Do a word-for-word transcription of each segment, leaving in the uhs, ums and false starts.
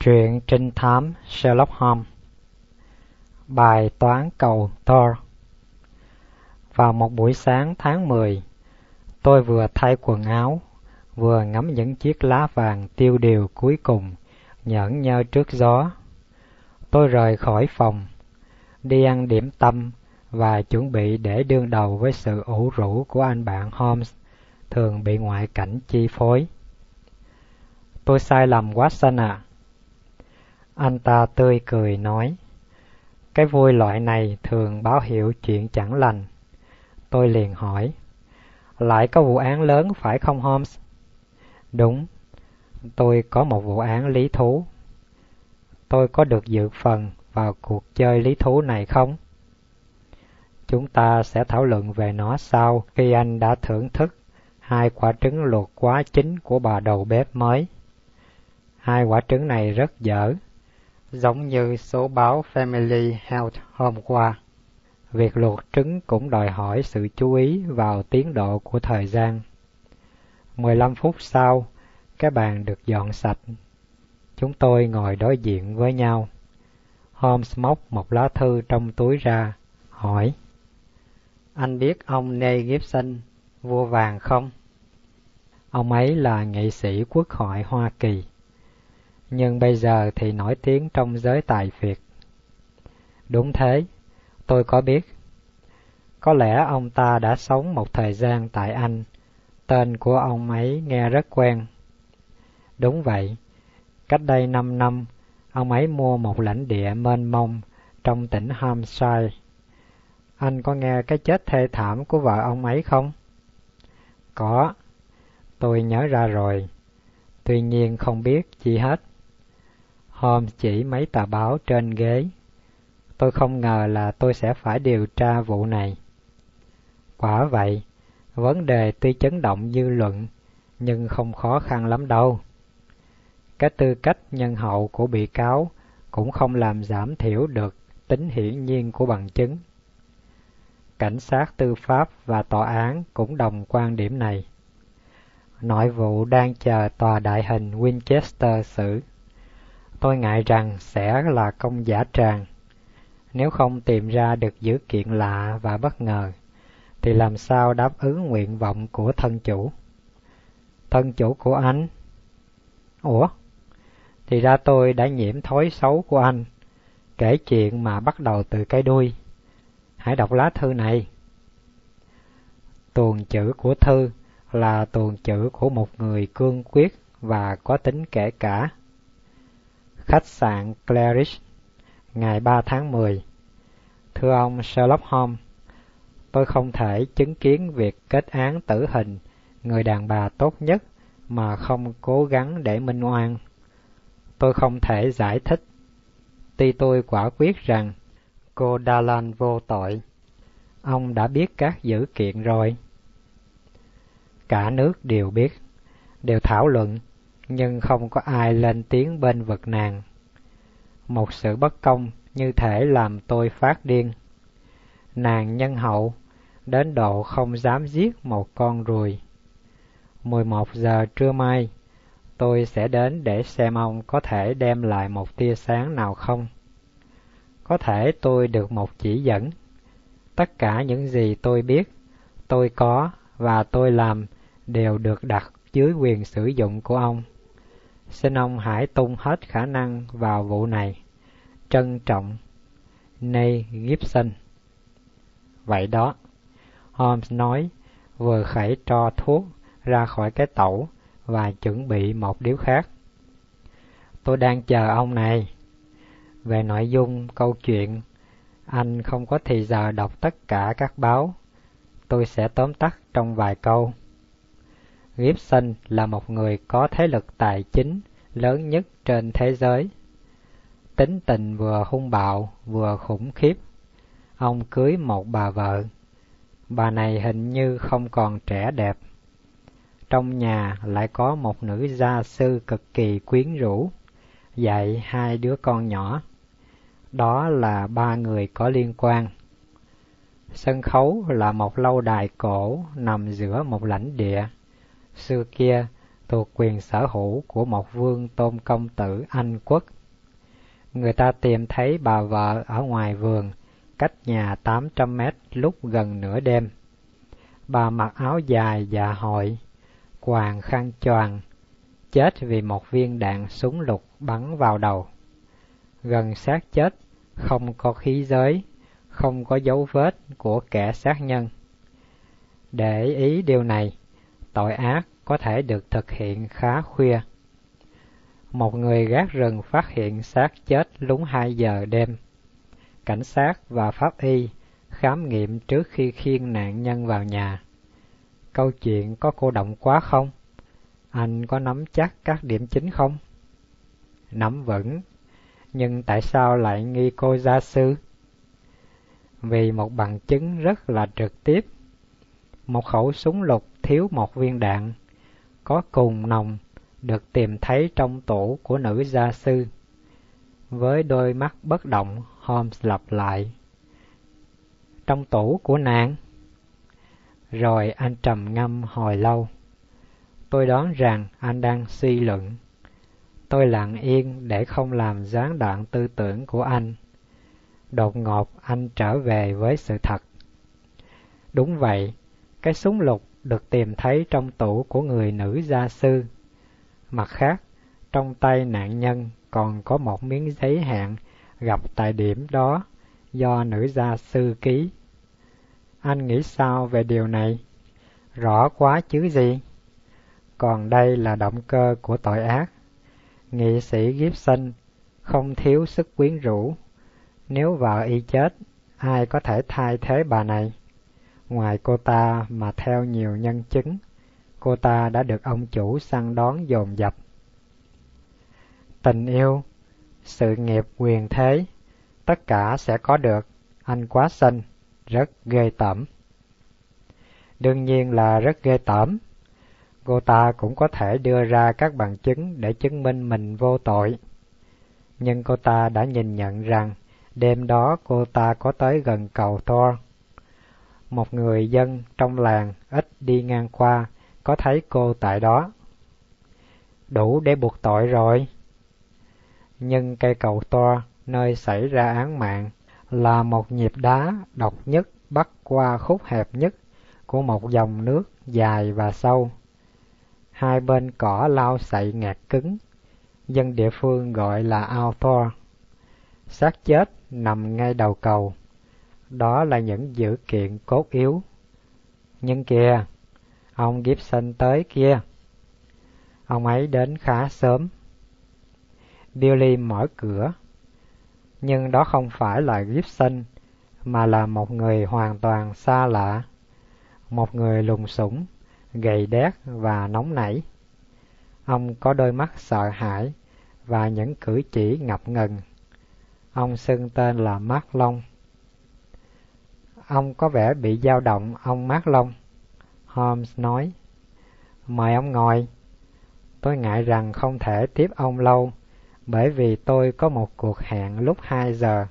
Truyện trinh thám Sherlock Holmes. Bài toán cầu Thor. Vào một buổi sáng tháng mười, tôi vừa thay quần áo, vừa ngắm những chiếc lá vàng tiêu điều cuối cùng nhởn nhơ trước gió. Tôi rời khỏi phòng, đi ăn điểm tâm và chuẩn bị để đương đầu với sự ủ rũ của anh bạn Holmes, thường bị ngoại cảnh chi phối. Tôi sai lầm, Watson ạ. Anh ta tươi cười nói, cái vui loại này thường báo hiệu chuyện chẳng lành. Tôi liền hỏi, lại có vụ án lớn phải không Holmes? Đúng, tôi có một vụ án lý thú. Tôi có được dự phần vào cuộc chơi lý thú này không? Chúng ta sẽ thảo luận về nó sau khi anh đã thưởng thức hai quả trứng luộc quá chín của bà đầu bếp mới. Hai quả trứng này rất dở, giống như số báo Family Health hôm qua. Việc luộc trứng cũng đòi hỏi sự chú ý vào tiến độ của thời gian. mười lăm phút sau, cái bàn được dọn sạch. Chúng tôi ngồi đối diện với nhau. Holmes móc một lá thư trong túi ra, hỏi, anh biết ông Neil Gibson, vua vàng không? Ông ấy là nghị sĩ Quốc hội Hoa Kỳ, nhưng bây giờ thì nổi tiếng trong giới tài phiệt. Đúng thế, tôi có biết. Có lẽ ông ta đã sống một thời gian tại Anh. Tên của ông ấy nghe rất quen. Đúng vậy, cách đây năm năm, ông ấy mua một lãnh địa mênh mông trong tỉnh Hampshire. Anh có nghe cái chết thê thảm của vợ ông ấy không? Có, tôi nhớ ra rồi, tuy nhiên không biết chi hết. Holmes chỉ mấy tờ báo trên ghế. Tôi không ngờ là tôi sẽ phải điều tra vụ này. Quả vậy, vấn đề tuy chấn động dư luận, nhưng không khó khăn lắm đâu. Cái tư cách nhân hậu của bị cáo cũng không làm giảm thiểu được tính hiển nhiên của bằng chứng. Cảnh sát tư pháp và tòa án cũng đồng quan điểm này. Nội vụ đang chờ tòa đại hình Winchester xử. Tôi ngại rằng sẽ là công dã tràng. Nếu không tìm ra được dữ kiện lạ và bất ngờ, thì làm sao đáp ứng nguyện vọng của thân chủ? Thân chủ của anh? Ủa? Thì ra tôi đã nhiễm thói xấu của anh, kể chuyện mà bắt đầu từ cái đuôi. Hãy đọc lá thư này. Tuồng chữ của thư là tuồng chữ của một người cương quyết và có tính kể cả. Khách sạn Claridge, ngày ba tháng mười. Thưa ông Sherlock Holmes, tôi không thể chứng kiến việc kết án tử hình người đàn bà tốt nhất mà không cố gắng để minh oan. Tôi không thể giải thích, tuy tôi quả quyết rằng cô Darlan vô tội. Ông đã biết các dữ kiện rồi. Cả nước đều biết, đều thảo luận, nhưng không có ai lên tiếng bên vực nàng. Một sự bất công như thể làm tôi phát điên. Nàng nhân hậu đến độ không dám giết một con ruồi. mười một giờ trưa mai, tôi sẽ đến để xem ông có thể đem lại một tia sáng nào không. Có thể tôi được một chỉ dẫn. Tất cả những gì tôi biết, tôi có và tôi làm đều được đặt dưới quyền sử dụng của ông. Xin ông hãy tung hết khả năng vào vụ này. Trân trọng, Neil Gibson. Vậy đó, Holmes nói, vừa khẩy tro thuốc ra khỏi cái tẩu và chuẩn bị một điếu khác. Tôi đang chờ ông này. Về nội dung câu chuyện, anh không có thì giờ đọc tất cả các báo. Tôi sẽ tóm tắt trong vài câu. Gibson là một người có thế lực tài chính lớn nhất trên thế giới. Tính tình vừa hung bạo vừa khủng khiếp. Ông cưới một bà vợ. Bà này hình như không còn trẻ đẹp. Trong nhà lại có một nữ gia sư cực kỳ quyến rũ, dạy hai đứa con nhỏ. Đó là ba người có liên quan. Sân khấu là một lâu đài cổ nằm giữa một lãnh địa. Xưa kia thuộc quyền sở hữu của một vương tôn công tử Anh quốc. Người ta tìm thấy bà vợ ở ngoài vườn, cách nhà tám trăm mét lúc gần nửa đêm. Bà mặc áo dài dạ hội, quàng khăn choàng, chết vì một viên đạn súng lục bắn vào đầu. Gần xác chết, không có khí giới, không có dấu vết của kẻ sát nhân. Để ý điều này, tội ác có thể được thực hiện khá khuya. Một người gác rừng phát hiện xác chết đúng hai giờ đêm. Cảnh sát và pháp y khám nghiệm trước khi khiêng nạn nhân vào nhà. Câu chuyện có cô động quá không? Anh có nắm chắc các điểm chính không? Nắm vững, nhưng tại sao lại nghi cô gia sư? Vì một bằng chứng rất là trực tiếp. Một khẩu súng lục thiếu một viên đạn, có cùng nòng, được tìm thấy trong tủ của nữ gia sư. Với đôi mắt bất động, Holmes lặp lại. Trong tủ của nàng? Rồi anh trầm ngâm hồi lâu. Tôi đoán rằng anh đang suy luận. Tôi lặng yên để không làm gián đoạn tư tưởng của anh. Đột ngột anh trở về với sự thật. Đúng vậy, cái súng lục được tìm thấy trong tủ của người nữ gia sư. Mặt khác, trong tay nạn nhân còn có một miếng giấy hẹn gặp tại điểm đó do nữ gia sư ký. Anh nghĩ sao về điều này? Rõ quá chứ gì? Còn đây là động cơ của tội ác. Nghị sĩ Gibson không thiếu sức quyến rũ. Nếu vợ y chết, ai có thể thay thế bà này? Ngoài cô ta mà theo nhiều nhân chứng, cô ta đã được ông chủ săn đón dồn dập. Tình yêu, sự nghiệp, quyền thế, tất cả sẽ có được. Anh Watson, rất ghê tởm. Đương nhiên là rất ghê tởm. Cô ta cũng có thể đưa ra các bằng chứng để chứng minh mình vô tội. Nhưng cô ta đã nhìn nhận rằng đêm đó cô ta có tới gần cầu Thor. Một người dân trong làng ít đi ngang qua có thấy cô tại đó. Đủ để buộc tội rồi. Nhưng cây cầu Thor, nơi xảy ra án mạng, là một nhịp đá độc nhất bắc qua khúc hẹp nhất của một dòng nước dài và sâu. Hai bên cỏ lau sậy ngạt cứng, dân địa phương gọi là ao Thor. Xác chết nằm ngay đầu cầu. Đó là những dữ kiện cốt yếu. Nhưng kìa, ông Gibson tới kia. Ông ấy đến khá sớm. Billy mở cửa. Nhưng đó không phải là Gibson, mà là một người hoàn toàn xa lạ. Một người lùng sủng, gầy đét và nóng nảy. Ông có đôi mắt sợ hãi và những cử chỉ ngập ngừng. Ông xưng tên là Macklong. Ông có vẻ bị dao động, ông Macklong, Holmes nói. Mời ông ngồi. Tôi ngại rằng không thể tiếp ông lâu, bởi vì tôi có một cuộc hẹn lúc hai giờ.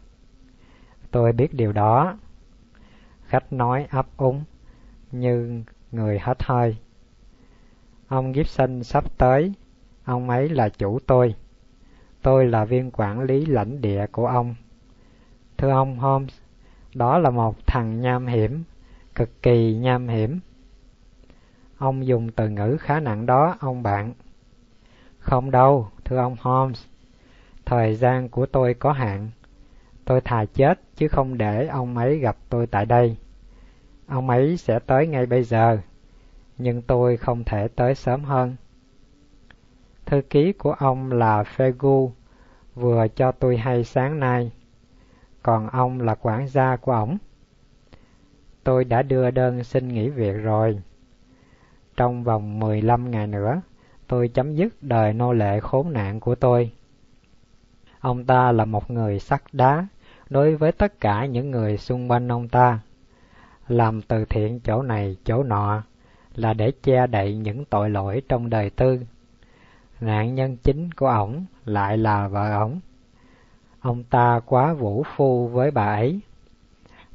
Tôi biết điều đó. Khách nói ấp úng, nhưng người hết hơi. Ông Gibson sắp tới, ông ấy là chủ tôi. Tôi là viên quản lý lãnh địa của ông. Thưa ông Holmes, đó là một thằng nham hiểm, cực kỳ nham hiểm. Ông dùng từ ngữ khá nặng đó, ông bạn. Không đâu, thưa ông Holmes. Thời gian của tôi có hạn. Tôi thà chết chứ không để ông ấy gặp tôi tại đây. Ông ấy sẽ tới ngay bây giờ, nhưng tôi không thể tới sớm hơn. Thư ký của ông là Fegu, vừa cho tôi hay sáng nay. Còn ông là quản gia của ổng. Tôi đã đưa đơn xin nghỉ việc rồi. Trong vòng mười lăm ngày nữa, tôi chấm dứt đời nô lệ khốn nạn của tôi. Ông ta là một người sắt đá đối với tất cả những người xung quanh ông ta. Làm từ thiện chỗ này chỗ nọ là để che đậy những tội lỗi trong đời tư. Nạn nhân chính của ổng lại là vợ ổng. Ông ta quá vũ phu với bà ấy.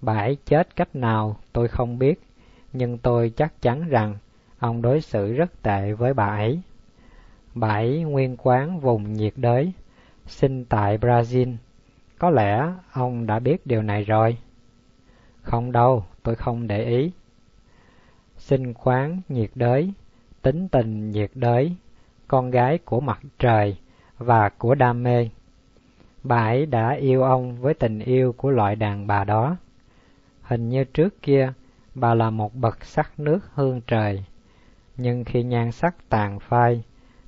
Bà ấy chết cách nào tôi không biết, nhưng tôi chắc chắn rằng ông đối xử rất tệ với bà ấy, bảy nguyên quán vùng nhiệt đới, sinh tại Brazil. Có lẽ ông đã biết điều này rồi. Không đâu, tôi không để ý. Sinh khoáng nhiệt đới, tính tình nhiệt đới, con gái của mặt trời và của đam mê. Bà ấy đã yêu ông với tình yêu của loại đàn bà đó. Hình như trước kia bà là một bậc sắc nước hương trời, nhưng khi nhan sắc tàn phai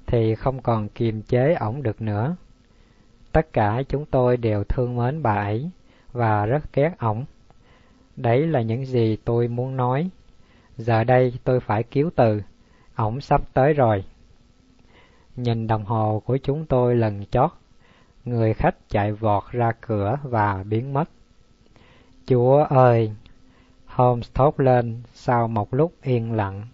thì không còn kiềm chế ổng được nữa. Tất cả chúng tôi đều thương mến bà ấy và rất ghét ổng. Đấy là những gì tôi muốn nói. Giờ đây tôi phải cứu từ, ổng sắp tới rồi. Nhìn đồng hồ của chúng tôi lần chót, người khách chạy vọt ra cửa và biến mất. Chúa ơi! Holmes thốt lên sau một lúc yên lặng.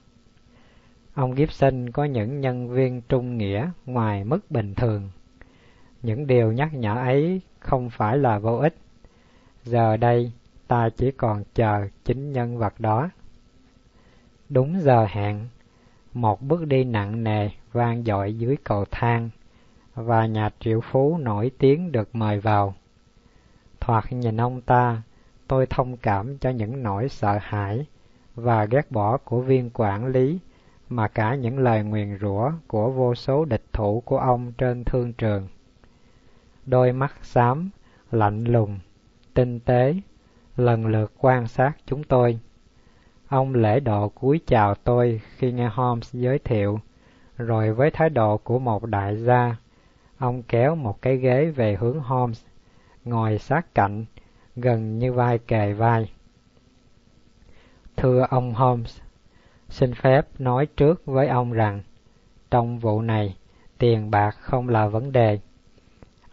Ông Gibson có những nhân viên trung nghĩa ngoài mức bình thường. Những điều nhắc nhở ấy không phải là vô ích. Giờ đây ta chỉ còn chờ chính nhân vật đó. Đúng giờ hẹn, một bước đi nặng nề vang dội dưới cầu thang, và nhà triệu phú nổi tiếng được mời vào. Thoạt nhìn ông ta, tôi thông cảm cho những nỗi sợ hãi và ghét bỏ của viên quản lý, mà cả những lời nguyền rủa của vô số địch thủ của ông trên thương trường. Đôi mắt xám, lạnh lùng, tinh tế, lần lượt quan sát chúng tôi. Ông lễ độ cúi chào tôi khi nghe Holmes giới thiệu, rồi với thái độ của một đại gia, ông kéo một cái ghế về hướng Holmes, ngồi sát cạnh, gần như vai kề vai. Thưa ông Holmes, xin phép nói trước với ông rằng, trong vụ này, tiền bạc không là vấn đề.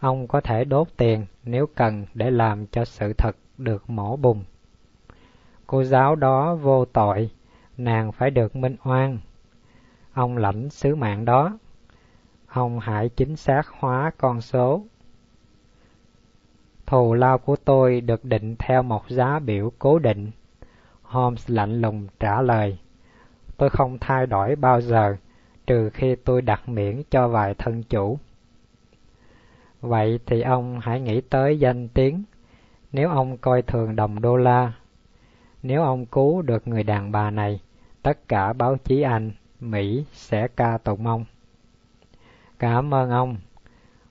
Ông có thể đốt tiền nếu cần để làm cho sự thật được mổ bùng. Cô giáo đó vô tội, nàng phải được minh oan. Ông lãnh sứ mạng đó. Ông hãy chính xác hóa con số. Thù lao của tôi được định theo một giá biểu cố định. Holmes lạnh lùng trả lời. Tôi không thay đổi bao giờ, trừ khi tôi đặt miễn cho vài thân chủ. Vậy thì ông hãy nghĩ tới danh tiếng. Nếu ông coi thường đồng đô la, nếu ông cứu được người đàn bà này, tất cả báo chí Anh, Mỹ sẽ ca tụng ông. Cảm ơn ông.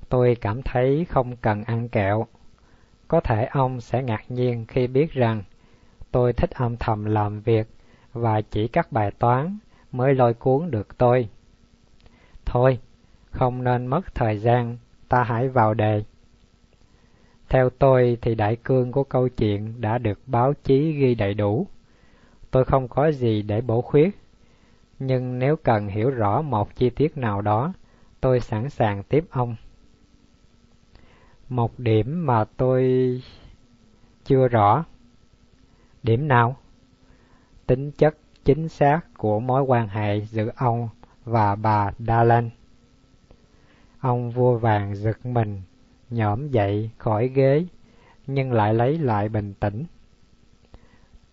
Tôi cảm thấy không cần ăn kẹo. Có thể ông sẽ ngạc nhiên khi biết rằng tôi thích âm thầm làm việc và chỉ các bài toán mới lôi cuốn được tôi. Thôi, không nên mất thời gian, ta hãy vào đề. Theo tôi thì đại cương của câu chuyện đã được báo chí ghi đầy đủ. Tôi không có gì để bổ khuyết, nhưng nếu cần hiểu rõ một chi tiết nào đó, tôi sẵn sàng tiếp ông. Một điểm mà tôi chưa rõ. Điểm nào? Tính chất chính xác của mối quan hệ giữa ông và bà Darlan. Ông vua vàng giật mình, nhổm dậy khỏi ghế, nhưng lại lấy lại bình tĩnh.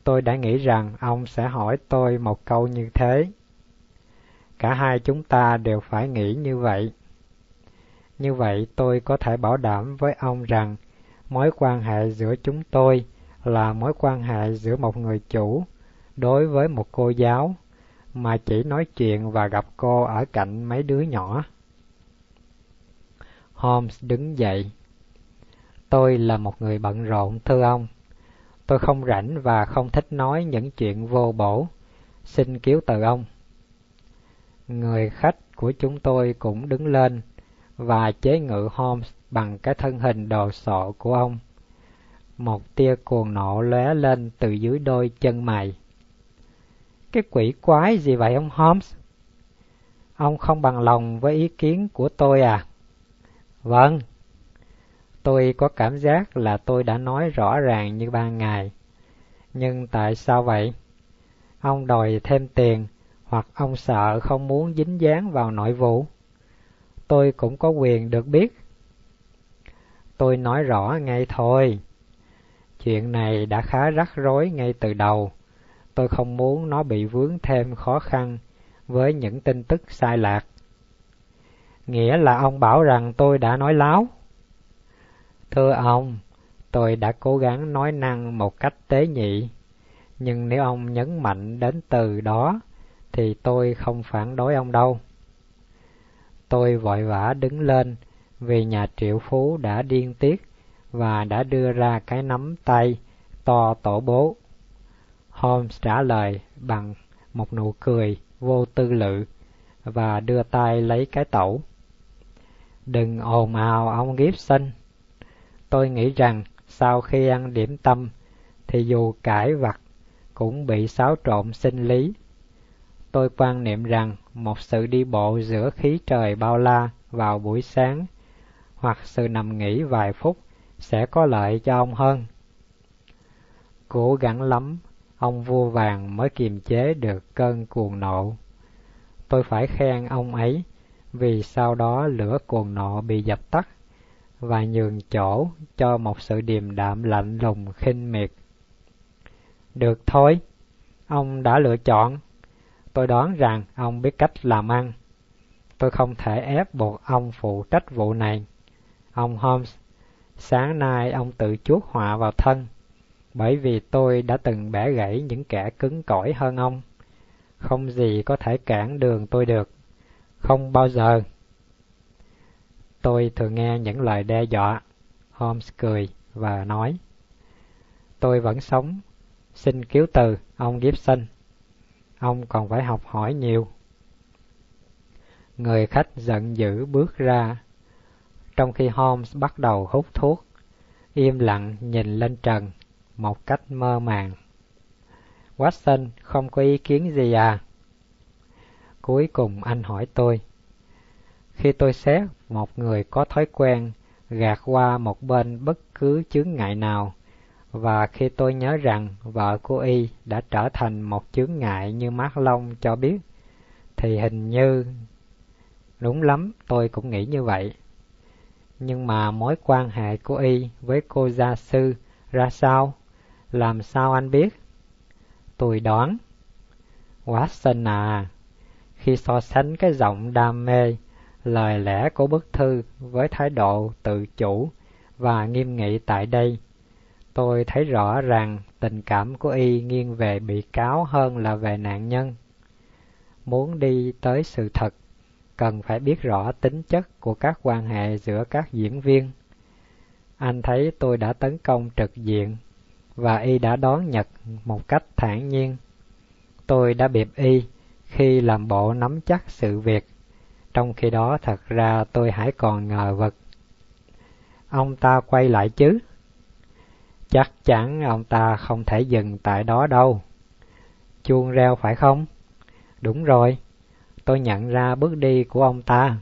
Tôi đã nghĩ rằng ông sẽ hỏi tôi một câu như thế. Cả hai chúng ta đều phải nghĩ như vậy. Như vậy tôi có thể bảo đảm với ông rằng mối quan hệ giữa chúng tôi là mối quan hệ giữa một người chủ đối với một cô giáo, mà chỉ nói chuyện và gặp cô ở cạnh mấy đứa nhỏ. Holmes đứng dậy. Tôi là một người bận rộn, thưa ông. Tôi không rảnh và không thích nói những chuyện vô bổ. Xin kiếu từ ông. Người khách của chúng tôi cũng đứng lên và chế ngự Holmes bằng cái thân hình đồ sộ của ông. Một tia cuồng nộ lóe lên từ dưới đôi chân mày. Cái quỷ quái gì vậy ông Holmes? Ông không bằng lòng với ý kiến của tôi à? Vâng. Tôi có cảm giác là tôi đã nói rõ ràng như ban ngày. Nhưng tại sao vậy? Ông đòi thêm tiền, hoặc ông sợ không muốn dính dáng vào nội vụ? Tôi cũng có quyền được biết. Tôi nói rõ ngay thôi. Chuyện này đã khá rắc rối ngay từ đầu. Tôi không muốn nó bị vướng thêm khó khăn với những tin tức sai lạc. nghĩa là ông bảo rằng tôi đã nói láo. Thưa ông, tôi đã cố gắng nói năng một cách tế nhị, nhưng nếu ông nhấn mạnh đến từ đó thì tôi không phản đối ông đâu. Tôi vội vã đứng lên vì nhà triệu phú đã điên tiết và đã đưa ra cái nắm tay to tổ bố. Holmes trả lời bằng một nụ cười vô tư lự và đưa tay lấy cái tẩu. Đừng ồn ào ông Gibson. Tôi nghĩ rằng sau khi ăn điểm tâm thì dù cãi vặt cũng bị xáo trộn sinh lý. Tôi quan niệm rằng một sự đi bộ giữa khí trời bao la vào buổi sáng hoặc sự nằm nghỉ vài phút sẽ có lợi cho ông hơn. Cố gắng lắm, ông vua vàng mới kiềm chế được cơn cuồng nộ. Tôi phải khen ông ấy vì sau đó lửa cuồng nộ bị dập tắt và nhường chỗ cho một sự điềm đạm lạnh lùng khinh miệt. Được thôi, ông đã lựa chọn. Tôi đoán rằng ông biết cách làm ăn. Tôi không thể ép buộc ông phụ trách vụ này. Ông Holmes, sáng nay ông tự chuốc họa vào thân, bởi vì tôi đã từng bẻ gãy những kẻ cứng cỏi hơn ông. Không gì có thể cản đường tôi được. Không bao giờ. Tôi thường nghe những lời đe dọa. Holmes cười và nói, tôi vẫn sống. Xin cứu từ, ông Gibson. Ông còn phải học hỏi nhiều. Người khách giận dữ bước ra. Trong khi Holmes bắt đầu hút thuốc, im lặng nhìn lên trần một cách mơ màng. Watson không có ý kiến gì à? Cuối cùng anh hỏi tôi. Khi tôi xét một người có thói quen gạt qua một bên bất cứ chướng ngại nào, và khi tôi nhớ rằng vợ của y đã trở thành một chướng ngại như Macklong cho biết, thì hình như... Đúng lắm, tôi cũng nghĩ như vậy. Nhưng mà mối quan hệ của y với cô gia sư ra sao? Làm sao anh biết? Tôi đoán. Watson à, khi so sánh cái giọng đam mê, lời lẽ của bức thư với thái độ tự chủ và nghiêm nghị tại đây, tôi thấy rõ rằng tình cảm của y nghiêng về bị cáo hơn là về nạn nhân. Muốn đi tới sự thật, cần phải biết rõ tính chất của các quan hệ giữa các diễn viên. Anh thấy tôi đã tấn công trực diện, và y đã đón nhận một cách thản nhiên. Tôi đã bịp y khi làm bộ nắm chắc sự việc, trong khi đó thật ra tôi hãy còn ngờ vực. Ông ta quay lại chứ? Chắc chắn ông ta không thể dừng tại đó đâu. Chuông reo phải không? Đúng rồi, tôi nhận ra bước đi của ông ta.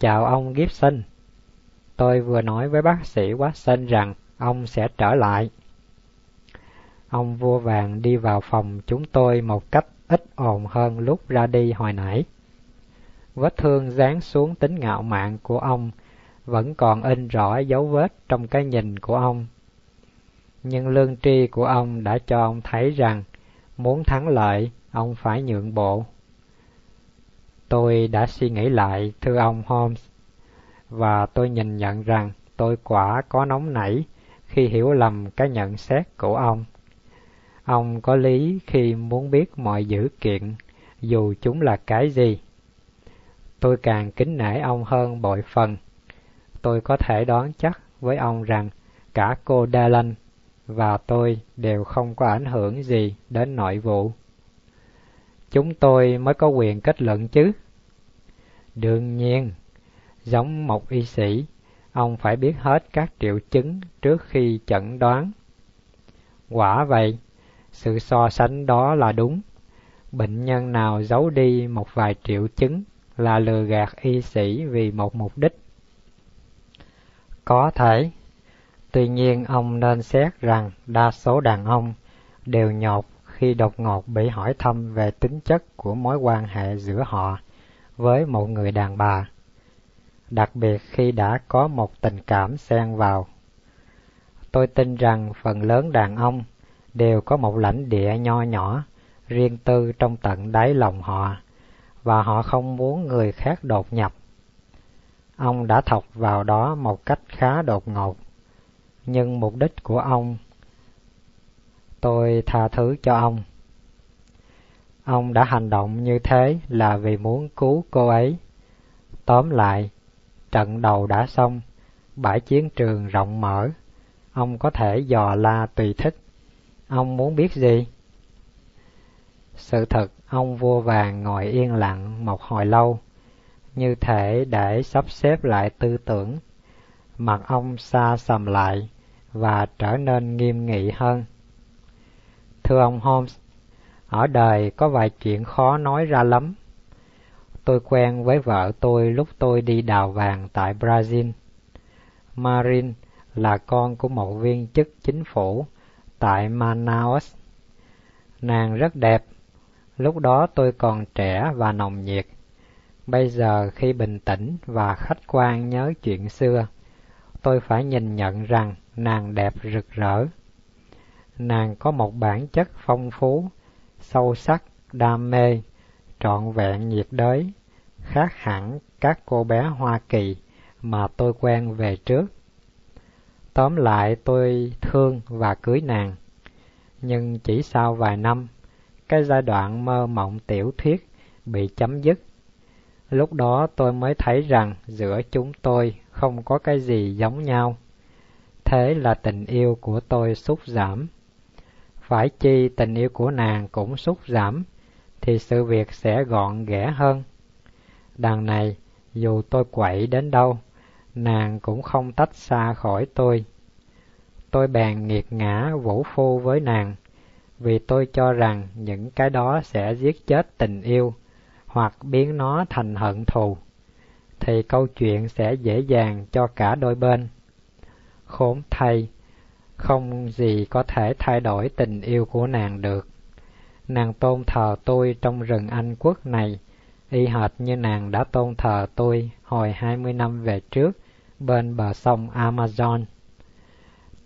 Chào ông Gibson. Tôi vừa nói với bác sĩ Watson rằng ông sẽ trở lại. Ông vua vàng đi vào phòng chúng tôi một cách ít ồn hơn lúc ra đi hồi nãy. Vết thương giáng xuống tính ngạo mạn của ông vẫn còn in rõ dấu vết trong cái nhìn của ông. Nhưng lương tri của ông đã cho ông thấy rằng muốn thắng lợi, ông phải nhượng bộ. Tôi đã suy nghĩ lại, thưa ông Holmes, và tôi nhìn nhận rằng tôi quả có nóng nảy khi hiểu lầm cái nhận xét của ông. Ông có lý khi muốn biết mọi dữ kiện, dù chúng là cái gì. Tôi càng kính nể ông hơn bội phần. Tôi có thể đoán chắc với ông rằng cả cô Darlan và tôi đều không có ảnh hưởng gì đến nội vụ. Chúng tôi mới có quyền kết luận chứ. Đương nhiên, giống một y sĩ, ông phải biết hết các triệu chứng trước khi chẩn đoán. Quả vậy, sự so sánh đó là đúng. Bệnh nhân nào giấu đi một vài triệu chứng là lừa gạt y sĩ vì một mục đích. Có thể. Tuy nhiên ông nên xét rằng đa số đàn ông đều nhột khi đột ngột bị hỏi thăm về tính chất của mối quan hệ giữa họ với một người đàn bà, đặc biệt khi đã có một tình cảm xen vào. Tôi tin rằng phần lớn đàn ông đều có một lãnh địa nho nhỏ riêng tư trong tận đáy lòng họ, và họ không muốn người khác đột nhập. Ông đã thọc vào đó một cách khá đột ngột, nhưng mục đích của ông tôi tha thứ cho ông. Ông đã hành động như thế là vì muốn cứu cô ấy. Tóm lại, trận đầu đã xong, bãi chiến trường rộng mở, ông có thể dò la tùy thích. Ông muốn biết gì? Sự thật, ông vua vàng ngồi yên lặng một hồi lâu, như thể để sắp xếp lại tư tưởng. Mặt ông sa sầm lại và trở nên nghiêm nghị hơn. Thưa ông Holmes, ở đời có vài chuyện khó nói ra lắm. Tôi quen với vợ tôi lúc tôi đi đào vàng tại Brazil. Marin là con của một viên chức chính phủ tại Manaus. Nàng rất đẹp, lúc đó tôi còn trẻ và nồng nhiệt. Bây giờ khi bình tĩnh và khách quan nhớ chuyện xưa, tôi phải nhìn nhận rằng nàng đẹp rực rỡ. Nàng có một bản chất phong phú, sâu sắc, đam mê, trọn vẹn nhiệt đới, khác hẳn các cô bé Hoa Kỳ mà tôi quen về trước. Tóm lại, tôi thương và cưới nàng. Nhưng chỉ sau vài năm, cái giai đoạn mơ mộng tiểu thuyết bị chấm dứt. Lúc đó tôi mới thấy rằng giữa chúng tôi không có cái gì giống nhau. Thế là tình yêu của tôi sút giảm. Phải chi tình yêu của nàng cũng sút giảm, thì sự việc sẽ gọn ghẽ hơn. Đằng này, dù tôi quậy đến đâu, nàng cũng không tách xa khỏi tôi. Tôi bèn nghiệt ngã vũ phu với nàng, vì tôi cho rằng những cái đó sẽ giết chết tình yêu, hoặc biến nó thành hận thù, thì câu chuyện sẽ dễ dàng cho cả đôi bên. Khốn thay, không gì có thể thay đổi tình yêu của nàng được. Nàng tôn thờ tôi trong rừng Anh Quốc này, y hệt như nàng đã tôn thờ tôi hồi hai mươi năm về trước bên bờ sông Amazon.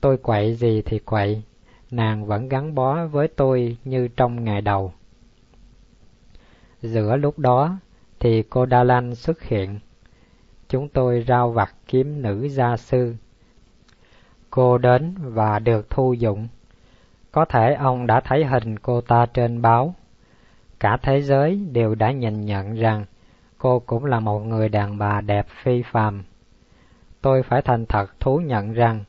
Tôi quậy gì thì quậy, nàng vẫn gắn bó với tôi như trong ngày đầu. Giữa lúc đó thì cô Darlan xuất hiện. Chúng tôi rao vặt kiếm nữ gia sư. Cô đến và được thu dụng. Có thể ông đã thấy hình cô ta trên báo. Cả thế giới đều đã nhìn nhận rằng cô cũng là một người đàn bà đẹp phi phàm. Tôi phải thành thật thú nhận rằng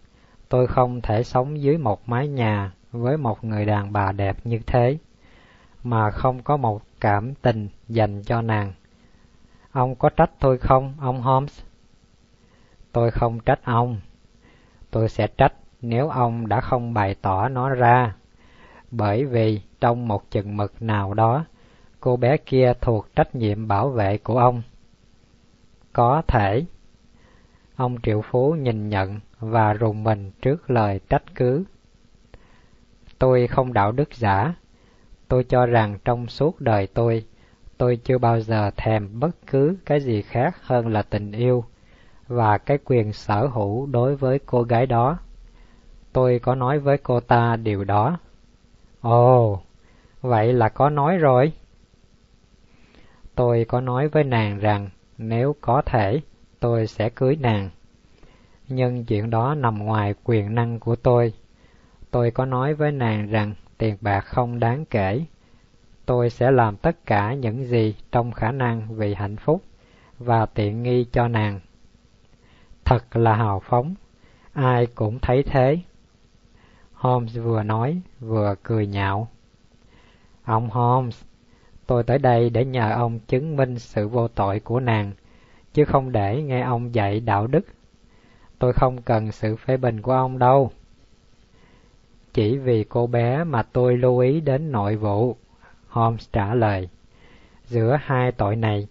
tôi không thể sống dưới một mái nhà với một người đàn bà đẹp như thế, mà không có một cảm tình dành cho nàng. Ông có trách tôi không, ông Holmes? Tôi không trách ông. Tôi sẽ trách nếu ông đã không bày tỏ nó ra, bởi vì trong một chừng mực nào đó, cô bé kia thuộc trách nhiệm bảo vệ của ông. Có thể. Ông triệu phú nhìn nhận và rùng mình trước lời trách cứ. Tôi không đạo đức giả. Tôi cho rằng trong suốt đời tôi, tôi chưa bao giờ thèm bất cứ cái gì khác hơn là tình yêu và cái quyền sở hữu đối với cô gái đó. Tôi có nói với cô ta điều đó. Ồ, vậy là có nói rồi. Tôi có nói với nàng rằng nếu có thể, tôi sẽ cưới nàng. Nhưng chuyện đó nằm ngoài quyền năng của tôi. Tôi có nói với nàng rằng tiền bạc không đáng kể. Tôi sẽ làm tất cả những gì trong khả năng vì hạnh phúc và tiện nghi cho nàng. Thật là hào phóng, ai cũng thấy thế. Holmes vừa nói, vừa cười nhạo. Ông Holmes, tôi tới đây để nhờ ông chứng minh sự vô tội của nàng, chứ không để nghe ông dạy đạo đức. Tôi không cần sự phê bình của ông đâu. Chỉ vì cô bé mà tôi lưu ý đến nội vụ, Holmes trả lời. Giữa hai tội này,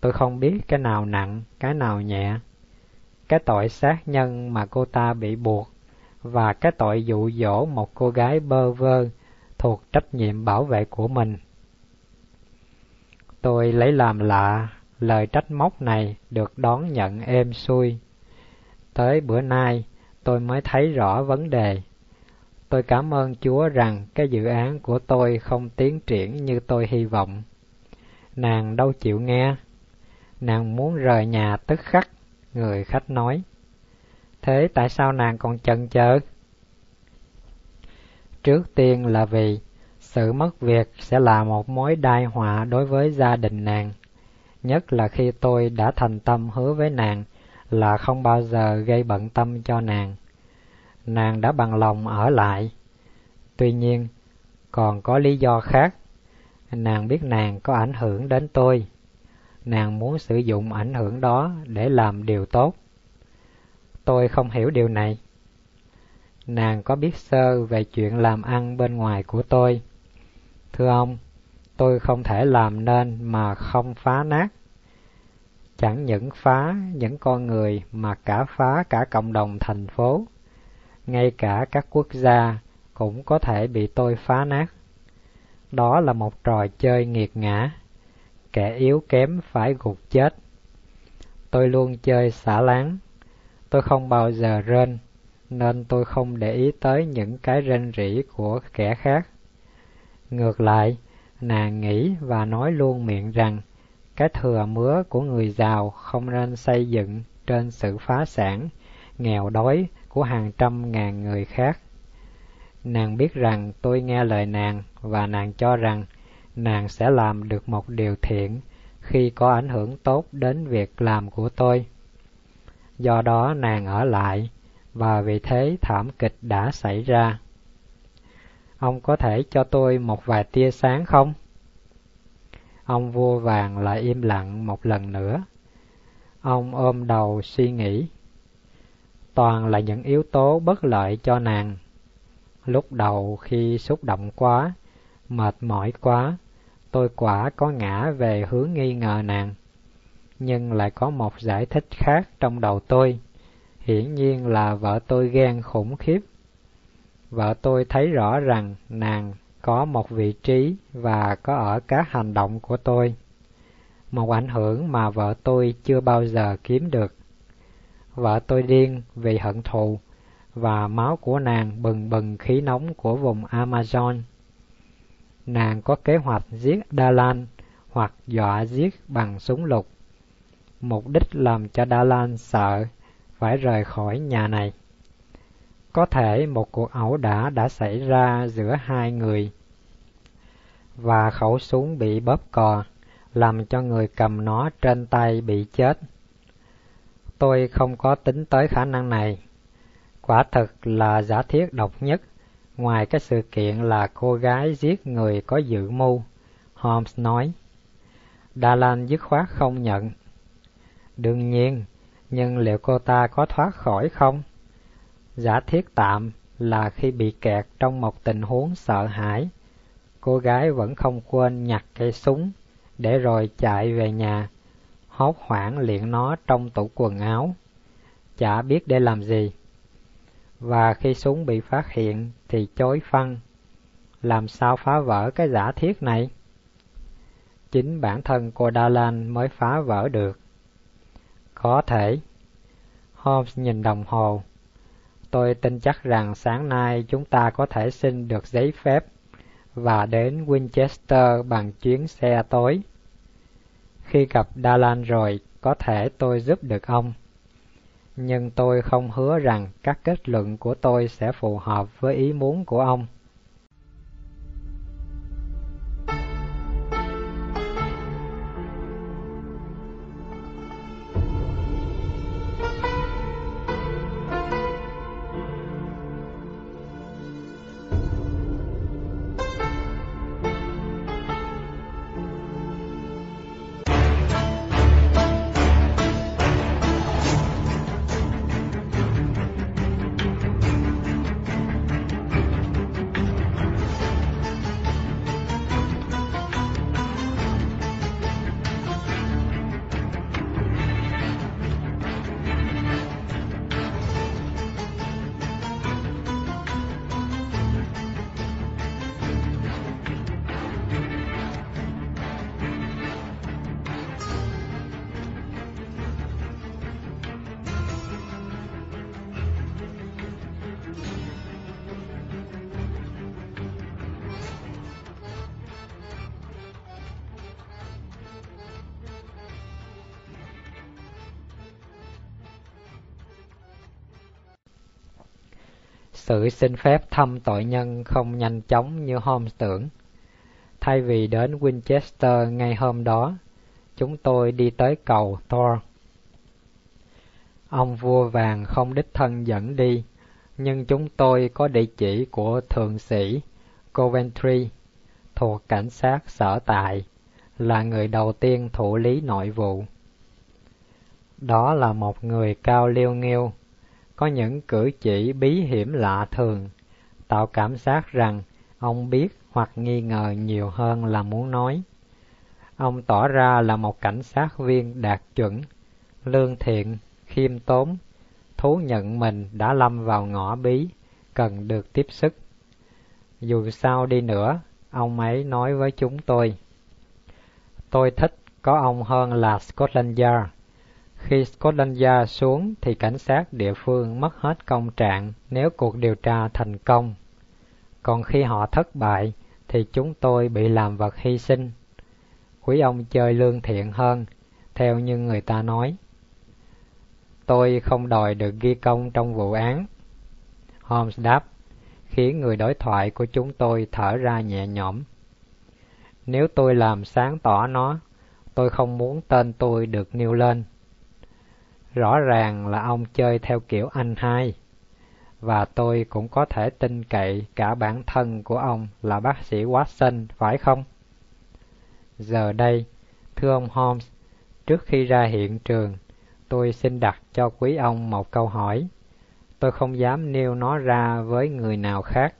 tôi không biết cái nào nặng, cái nào nhẹ. Cái tội sát nhân mà cô ta bị buộc và cái tội dụ dỗ một cô gái bơ vơ thuộc trách nhiệm bảo vệ của mình. Tôi lấy làm lạ lời trách móc này được đón nhận êm xuôi. Tới bữa nay, tôi mới thấy rõ vấn đề. Tôi cảm ơn Chúa rằng cái dự án của tôi không tiến triển như tôi hy vọng. Nàng đâu chịu nghe, nàng muốn rời nhà tức khắc, người khách nói. Thế tại sao nàng còn chần chờ? Trước tiên là vì sự mất việc sẽ là một mối tai họa đối với gia đình nàng, nhất là khi tôi đã thành tâm hứa với nàng là không bao giờ gây bận tâm cho nàng. Nàng đã bằng lòng ở lại. Tuy nhiên, còn có lý do khác. Nàng biết nàng có ảnh hưởng đến tôi. Nàng muốn sử dụng ảnh hưởng đó để làm điều tốt. Tôi không hiểu điều này. Nàng có biết sơ về chuyện làm ăn bên ngoài của tôi. Thưa ông, tôi không thể làm nên mà không phá nát. Chẳng những phá những con người mà cả phá cả cộng đồng thành phố. Ngay cả các quốc gia cũng có thể bị tôi phá nát. Đó là một trò chơi nghiệt ngã. Kẻ yếu kém phải gục chết. Tôi luôn chơi xả láng. Tôi không bao giờ rên, nên tôi không để ý tới những cái rên rỉ của kẻ khác. Ngược lại, nàng nghĩ và nói luôn miệng rằng cái thừa mứa của người giàu không nên xây dựng trên sự phá sản, nghèo đói của hàng trăm ngàn người khác. Nàng biết rằng tôi nghe lời nàng và nàng cho rằng nàng sẽ làm được một điều thiện khi có ảnh hưởng tốt đến việc làm của tôi. Do đó nàng ở lại và vì thế thảm kịch đã xảy ra. Ông có thể cho tôi một vài tia sáng không? Ông vua vàng lại im lặng một lần nữa. Ông ôm đầu suy nghĩ. Toàn là những yếu tố bất lợi cho nàng. Lúc đầu khi xúc động quá, mệt mỏi quá, tôi quả có ngã về hướng nghi ngờ nàng. Nhưng lại có một giải thích khác trong đầu tôi. Hiển nhiên là vợ tôi ghen khủng khiếp. Vợ tôi thấy rõ rằng nàng có một vị trí và có ở các hành động của tôi. Một ảnh hưởng mà vợ tôi chưa bao giờ kiếm được. Vợ tôi điên vì hận thù, và máu của nàng bừng bừng khí nóng của vùng Amazon. Nàng có kế hoạch giết Darlan hoặc dọa giết bằng súng lục. Mục đích làm cho Darlan sợ phải rời khỏi nhà này. Có thể một cuộc ẩu đả đã xảy ra giữa hai người và khẩu súng bị bóp cò làm cho người cầm nó trên tay bị chết. Tôi không có tính tới khả năng này. Quả thực là giả thiết độc nhất. Ngoài cái sự kiện là cô gái giết người có dự mưu, Holmes nói. Darlan dứt khoát không nhận. Đương nhiên, nhưng liệu cô ta có thoát khỏi không? Giả thiết tạm là khi bị kẹt trong một tình huống sợ hãi, cô gái vẫn không quên nhặt cây súng để rồi chạy về nhà, hốt hoảng liệng nó trong tủ quần áo, chả biết để làm gì. Và khi súng bị phát hiện thì chối phăng. Làm sao phá vỡ cái giả thiết này? Chính bản thân cô Darlan mới phá vỡ được. Có thể. Holmes nhìn đồng hồ. Tôi tin chắc rằng sáng nay chúng ta có thể xin được giấy phép và đến Winchester bằng chuyến xe tối. Khi gặp Darlan rồi, có thể tôi giúp được ông. Nhưng tôi không hứa rằng các kết luận của tôi sẽ phù hợp với ý muốn của ông. sự xin phép thăm tội nhân không nhanh chóng như Holmes tưởng. Thay vì đến Winchester ngay hôm đó, chúng tôi đi tới cầu Thor. Ông vua vàng không đích thân dẫn đi, nhưng chúng tôi có địa chỉ của thượng sĩ Coventry, thuộc cảnh sát sở tại, là người đầu tiên thụ lý nội vụ. Đó là một người cao liêu nghiêu, có những cử chỉ bí hiểm lạ thường, tạo cảm giác rằng ông biết hoặc nghi ngờ nhiều hơn là muốn nói. Ông tỏ ra là một cảnh sát viên đạt chuẩn, lương thiện, khiêm tốn, thú nhận mình đã lâm vào ngõ bí, cần được tiếp sức. Dù sao đi nữa, ông ấy nói với chúng tôi: "Tôi thích có ông hơn là Scotland Yard. Khi Scotland Yard xuống thì cảnh sát địa phương mất hết công trạng nếu cuộc điều tra thành công. Còn khi họ thất bại thì chúng tôi bị làm vật hy sinh. Quý ông chơi lương thiện hơn, theo như người ta nói." "Tôi không đòi được ghi công trong vụ án," Holmes đáp, khiến người đối thoại của chúng tôi thở ra nhẹ nhõm. "Nếu tôi làm sáng tỏ nó, tôi không muốn tên tôi được nêu lên." "Rõ ràng là ông chơi theo kiểu anh hai, và tôi cũng có thể tin cậy cả bản thân của ông là bác sĩ Watson, phải không?" "Giờ đây, thưa ông Holmes, trước khi ra hiện trường, tôi xin đặt cho quý ông một câu hỏi. Tôi không dám nêu nó ra với người nào khác."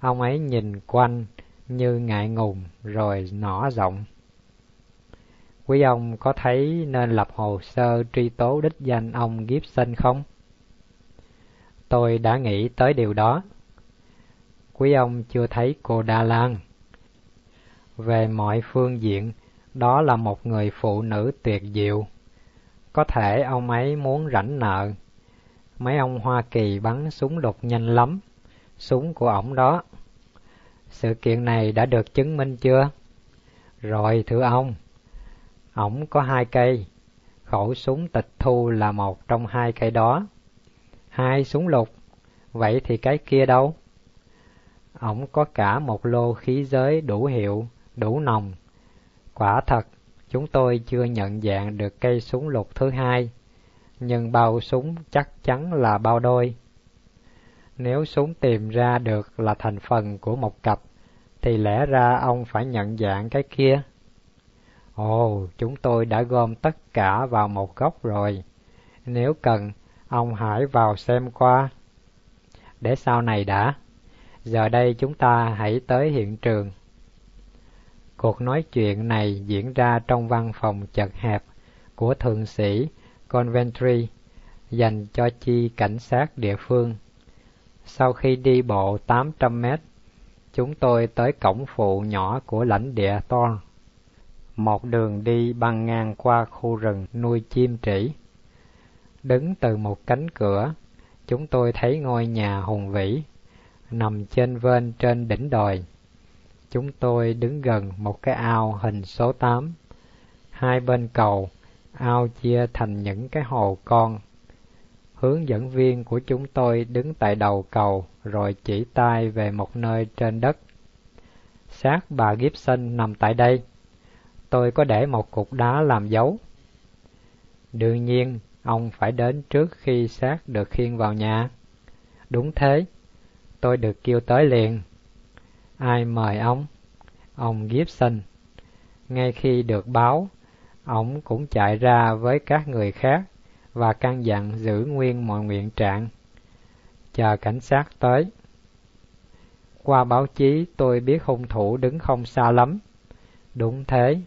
Ông ấy nhìn quanh như ngại ngùng rồi nỏ giọng: "Quý ông có thấy nên lập hồ sơ truy tố đích danh ông Gibson không?" "Tôi đã nghĩ tới điều đó." "Quý ông chưa thấy cô Darlan. Về mọi phương diện, đó là một người phụ nữ tuyệt diệu. Có thể ông ấy muốn rảnh nợ. Mấy ông Hoa Kỳ bắn súng đục nhanh lắm, súng của ổng đó. Sự kiện này đã được chứng minh chưa?" "Rồi thưa ông, ổng có hai cây, khẩu súng tịch thu là một trong hai cây đó. Hai súng lục, vậy thì cái kia đâu?" "Ổng có cả một lô khí giới đủ hiệu, đủ nòng. Quả thật, chúng tôi chưa nhận dạng được cây súng lục thứ hai, nhưng bao súng chắc chắn là bao đôi. Nếu súng tìm ra được là thành phần của một cặp, thì lẽ ra ông phải nhận dạng cái kia." "Ồ, chúng tôi đã gom tất cả vào một góc rồi. Nếu cần, ông hãy vào xem qua. Để sau này đã. Giờ đây chúng ta hãy tới hiện trường." Cuộc nói chuyện này diễn ra trong văn phòng chật hẹp của thượng sĩ Coventry, dành cho chi cảnh sát địa phương. Sau khi đi bộ tám trăm mét, chúng tôi tới cổng phụ nhỏ của lãnh địa Thor, một đường đi băng ngang qua khu rừng nuôi chim trĩ. Đứng từ một cánh cửa, chúng tôi thấy ngôi nhà hùng vĩ, nằm chênh vênh trên đỉnh đồi. Chúng tôi đứng gần một cái ao hình số tám. Hai bên cầu, ao chia thành những cái hồ con. Hướng dẫn viên của chúng tôi đứng tại đầu cầu rồi chỉ tay về một nơi trên đất. "Xác bà Gibson nằm tại đây. Tôi có để một cục đá làm dấu." "Đương nhiên, ông phải đến trước khi xác được khiêng vào nhà." "Đúng thế. Tôi được kêu tới liền." "Ai mời ông?" "Ông Gibson. Ngay khi được báo, ông cũng chạy ra với các người khác và căn dặn giữ nguyên mọi nguyện trạng, chờ cảnh sát tới. Qua báo chí tôi biết hung thủ đứng không xa lắm." "Đúng thế,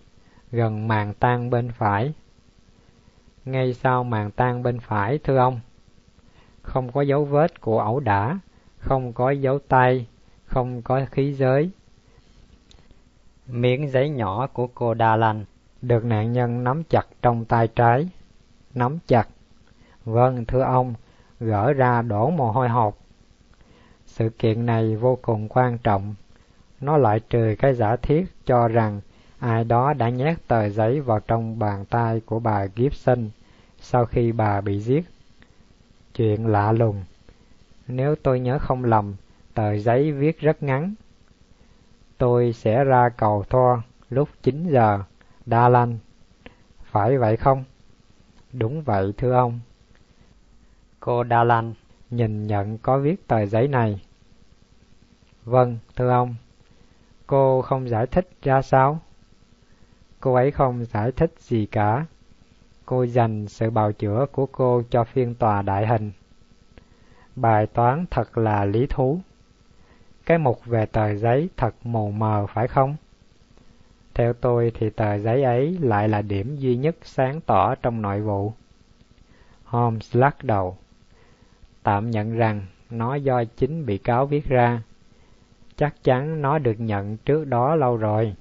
gần màng tang bên phải." "Ngay sau màng tang bên phải, thưa ông." "Không có dấu vết của ẩu đả, không có dấu tay, không có khí giới." Miếng giấy nhỏ của cô Darlan được nạn nhân nắm chặt trong tay trái. "Nắm chặt." "Vâng, thưa ông, gỡ ra đổ mồ hôi hột. Sự kiện này vô cùng quan trọng. Nó loại trừ cái giả thiết cho rằng ai đó đã nhét tờ giấy vào trong bàn tay của bà Gibson sau khi bà bị giết. Chuyện lạ lùng. Nếu tôi nhớ không lầm, tờ giấy viết rất ngắn. Tôi sẽ ra cầu Thor lúc chín giờ, Darlan. Phải vậy không? Đúng vậy thưa ông. Cô Darlan nhìn nhận có viết tờ giấy này. Vâng, thưa ông. Cô không giải thích ra sao? Cô ấy không giải thích gì cả. Cô dành sự bào chữa của cô cho phiên tòa đại hình. Bài toán thật là lý thú. Cái mục về tờ giấy thật mù mờ phải không? Theo tôi thì tờ giấy ấy lại là điểm duy nhất sáng tỏ trong nội vụ. Holmes lắc đầu. Tạm nhận rằng nó do chính bị cáo viết ra. Chắc chắn nó được nhận trước đó lâu rồi.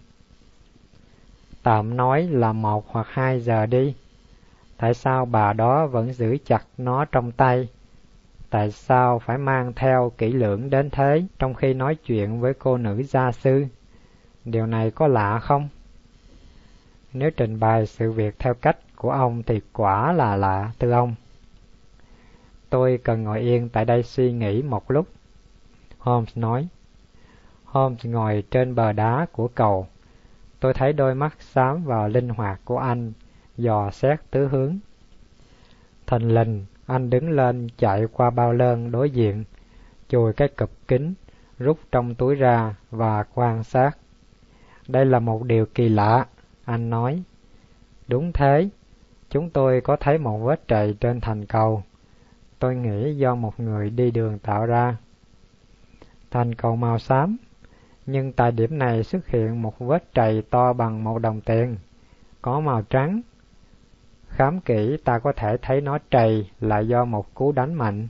Tạm nói là một hoặc hai giờ đi. Tại sao bà đó vẫn giữ chặt nó trong tay? Tại sao phải mang theo kỹ lưỡng đến thế trong khi nói chuyện với cô nữ gia sư? Điều này có lạ không? Nếu trình bày sự việc theo cách của ông thì quả là lạ, thưa ông. Tôi cần ngồi yên tại đây suy nghĩ một lúc, Holmes nói. Holmes ngồi trên bờ đá của cầu. Tôi thấy đôi mắt xám và linh hoạt của anh dò xét tứ hướng. Thình lình, anh đứng lên chạy qua bao lơn đối diện, chùi cái cụp kính, rút trong túi ra và quan sát. Đây là một điều kỳ lạ, anh nói. Đúng thế, chúng tôi có thấy một vết trầy trên thành cầu. Tôi nghĩ do một người đi đường tạo ra. Thành cầu màu xám, nhưng tại điểm này xuất hiện một vết trầy to bằng một đồng tiền, có màu trắng. Khám kỹ ta có thể thấy nó trầy là do một cú đánh mạnh.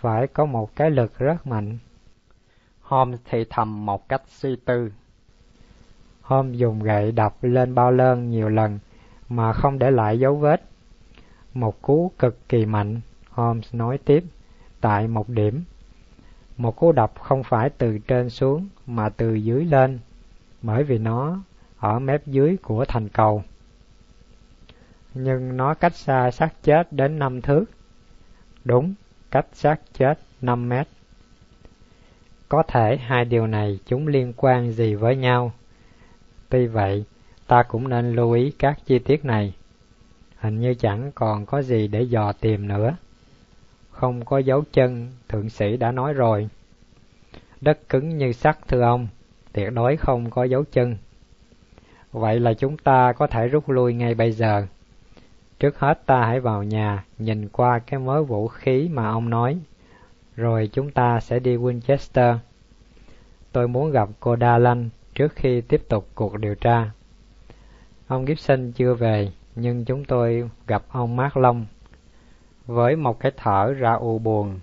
Phải có một cái lực rất mạnh. Holmes thì thầm một cách suy tư. Holmes dùng gậy đập lên bao lơn nhiều lần mà không để lại dấu vết. Một cú cực kỳ mạnh, Holmes nói tiếp, tại một điểm. Một cú đập không phải từ trên xuống mà từ dưới lên, bởi vì nó ở mép dưới của thành cầu. Nhưng nó cách xa xác chết đến năm thước. Đúng, cách xác chết năm mét. Có thể hai điều này chúng liên quan gì với nhau. Tuy vậy, ta cũng nên lưu ý các chi tiết này. Hình như chẳng còn có gì để dò tìm nữa. Không có dấu chân, thượng sĩ đã nói rồi. Đất cứng như sắt thưa ông, tuyệt đối không có dấu chân. Vậy là chúng ta có thể rút lui ngay bây giờ. Trước hết ta hãy vào nhà, nhìn qua cái mớ vũ khí mà ông nói. Rồi chúng ta sẽ đi Winchester. Tôi muốn gặp cô Darlan trước khi tiếp tục cuộc điều tra. Ông Gibson chưa về, nhưng chúng tôi gặp ông Macklong. Với một cái thở ra u buồn,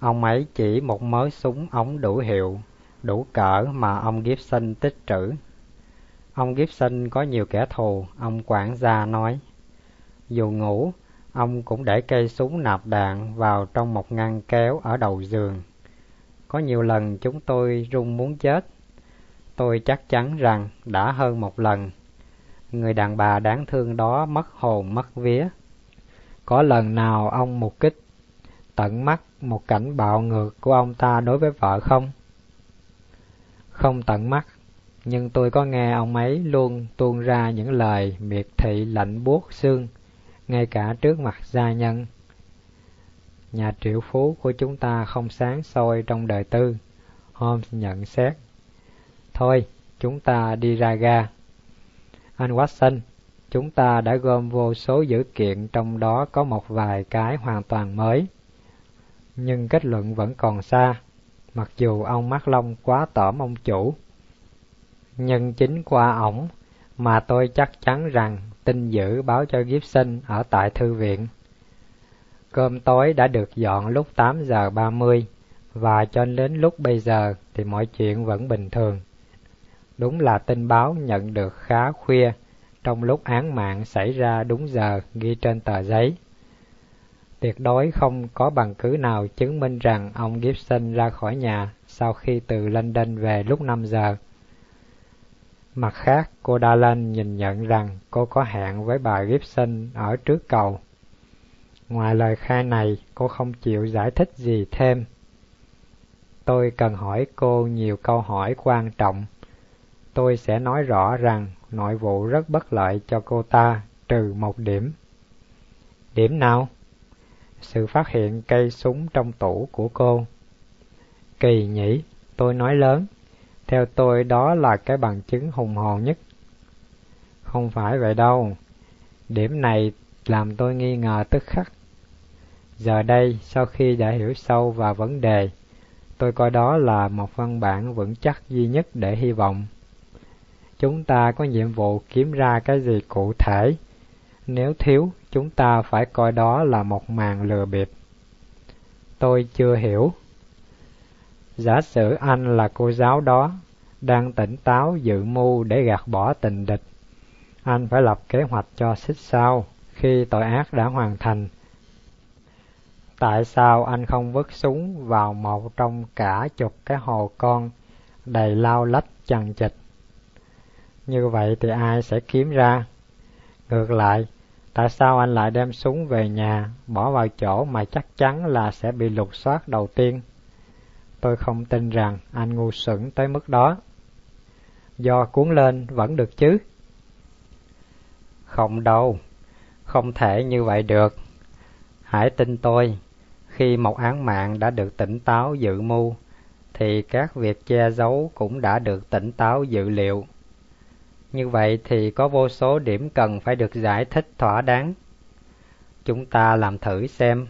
ông ấy chỉ một mớ súng ống đủ hiệu, đủ cỡ mà ông Gibson tích trữ. Ông Gibson có nhiều kẻ thù, ông quản gia nói. Dù ngủ, ông cũng để cây súng nạp đạn vào trong một ngăn kéo ở đầu giường. Có nhiều lần chúng tôi run muốn chết. Tôi chắc chắn rằng đã hơn một lần. Người đàn bà đáng thương đó mất hồn mất vía. Có lần nào ông mục kích tận mắt một cảnh bạo ngược của ông ta đối với vợ không? Không tận mắt. Nhưng tôi có nghe ông ấy luôn tuôn ra những lời miệt thị lạnh buốt xương, ngay cả trước mặt gia nhân. Nhà triệu phú của chúng ta không sáng soi trong đời tư, Holmes nhận xét. Thôi, chúng ta đi ra ga. Anh Watson, chúng ta đã gom vô số dữ kiện, trong đó có một vài cái hoàn toàn mới. Nhưng kết luận vẫn còn xa, mặc dù ông Macklong quá tởm ông chủ. Nhưng chính qua ổng mà tôi chắc chắn rằng tin dữ báo cho Gibson ở tại thư viện. Cơm tối đã được dọn lúc tám giờ ba mươi, và cho đến lúc bây giờ thì mọi chuyện vẫn bình thường. Đúng là tin báo nhận được khá khuya, trong lúc án mạng xảy ra đúng giờ ghi trên tờ giấy. Tuyệt đối không có bằng cứ nào chứng minh rằng ông Gibson ra khỏi nhà sau khi từ London về lúc năm giờ. Mặt khác, cô Darlan nhìn nhận rằng cô có hẹn với bà Gibson ở trước cầu. Ngoài lời khai này, cô không chịu giải thích gì thêm. Tôi cần hỏi cô nhiều câu hỏi quan trọng. Tôi sẽ nói rõ rằng nội vụ rất bất lợi cho cô ta, trừ một điểm. Điểm nào? Sự phát hiện cây súng trong tủ của cô. Kỳ nhỉ, tôi nói lớn. Theo tôi đó là cái bằng chứng hùng hồn nhất. Không phải vậy đâu. Điểm này làm tôi nghi ngờ tức khắc. Giờ đây, sau khi đã hiểu sâu vào vấn đề, tôi coi đó là một văn bản vững chắc duy nhất để hy vọng. Chúng ta có nhiệm vụ kiếm ra cái gì cụ thể. Nếu thiếu, chúng ta phải coi đó là một màn lừa bịp. Tôi chưa hiểu. Giả sử anh là cô giáo đó, đang tỉnh táo dự mưu để gạt bỏ tình địch. Anh phải lập kế hoạch cho xích sao khi tội ác đã hoàn thành. Tại sao anh không vứt súng vào một trong cả chục cái hồ con đầy lao lách chằng chịt? Như vậy thì ai sẽ kiếm ra? Ngược lại, tại sao anh lại đem súng về nhà, bỏ vào chỗ mà chắc chắn là sẽ bị lục soát đầu tiên? Tôi không tin rằng anh ngu xuẩn tới mức đó. Do cuốn lên vẫn được chứ? Không đâu, không thể như vậy được. Hãy tin tôi, khi một án mạng đã được tỉnh táo dự mưu, thì các việc che giấu cũng đã được tỉnh táo dự liệu. Như vậy thì có vô số điểm cần phải được giải thích thỏa đáng. Chúng ta làm thử xem.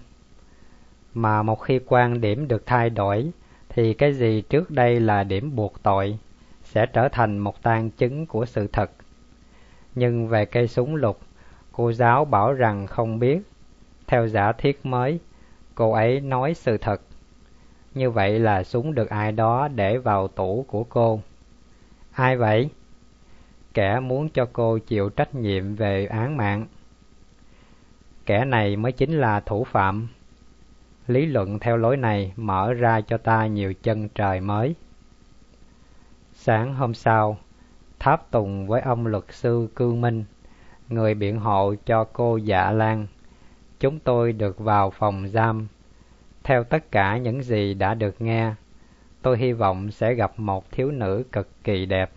Mà một khi quan điểm được thay đổi, thì cái gì trước đây là điểm buộc tội sẽ trở thành một tang chứng của sự thật. Nhưng về cây súng lục, cô giáo bảo rằng không biết. Theo giả thiết mới, cô ấy nói sự thật. Như vậy là súng được ai đó để vào tủ của cô. Ai vậy? Kẻ muốn cho cô chịu trách nhiệm về án mạng. Kẻ này mới chính là thủ phạm. Lý luận theo lối này mở ra cho ta nhiều chân trời mới. Sáng hôm sau, tháp tùng với ông luật sư Cư Minh, người biện hộ cho cô Dạ Lan, chúng tôi được vào phòng giam. Theo tất cả những gì đã được nghe, tôi hy vọng sẽ gặp một thiếu nữ cực kỳ đẹp.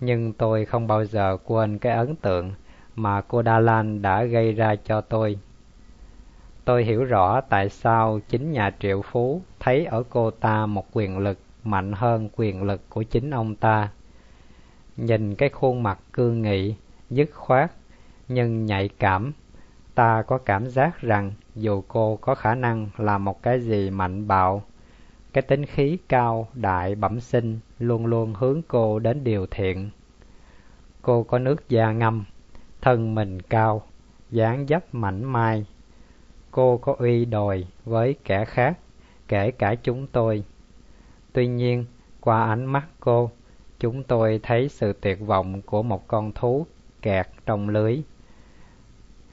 Nhưng tôi không bao giờ quên cái ấn tượng mà cô Darlan đã gây ra cho tôi. Tôi hiểu rõ tại sao chính nhà triệu phú thấy ở cô ta một quyền lực mạnh hơn quyền lực của chính ông ta. Nhìn cái khuôn mặt cương nghị, dứt khoát, nhưng nhạy cảm, ta có cảm giác rằng dù cô có khả năng là một cái gì mạnh bạo, cái tính khí cao, đại, bẩm sinh luôn luôn hướng cô đến điều thiện. Cô có nước da ngâm, thân mình cao, dáng dấp mảnh mai. Cô có uy đòi với kẻ khác, kể cả chúng tôi. Tuy nhiên, qua ánh mắt cô, chúng tôi thấy sự tuyệt vọng của một con thú kẹt trong lưới.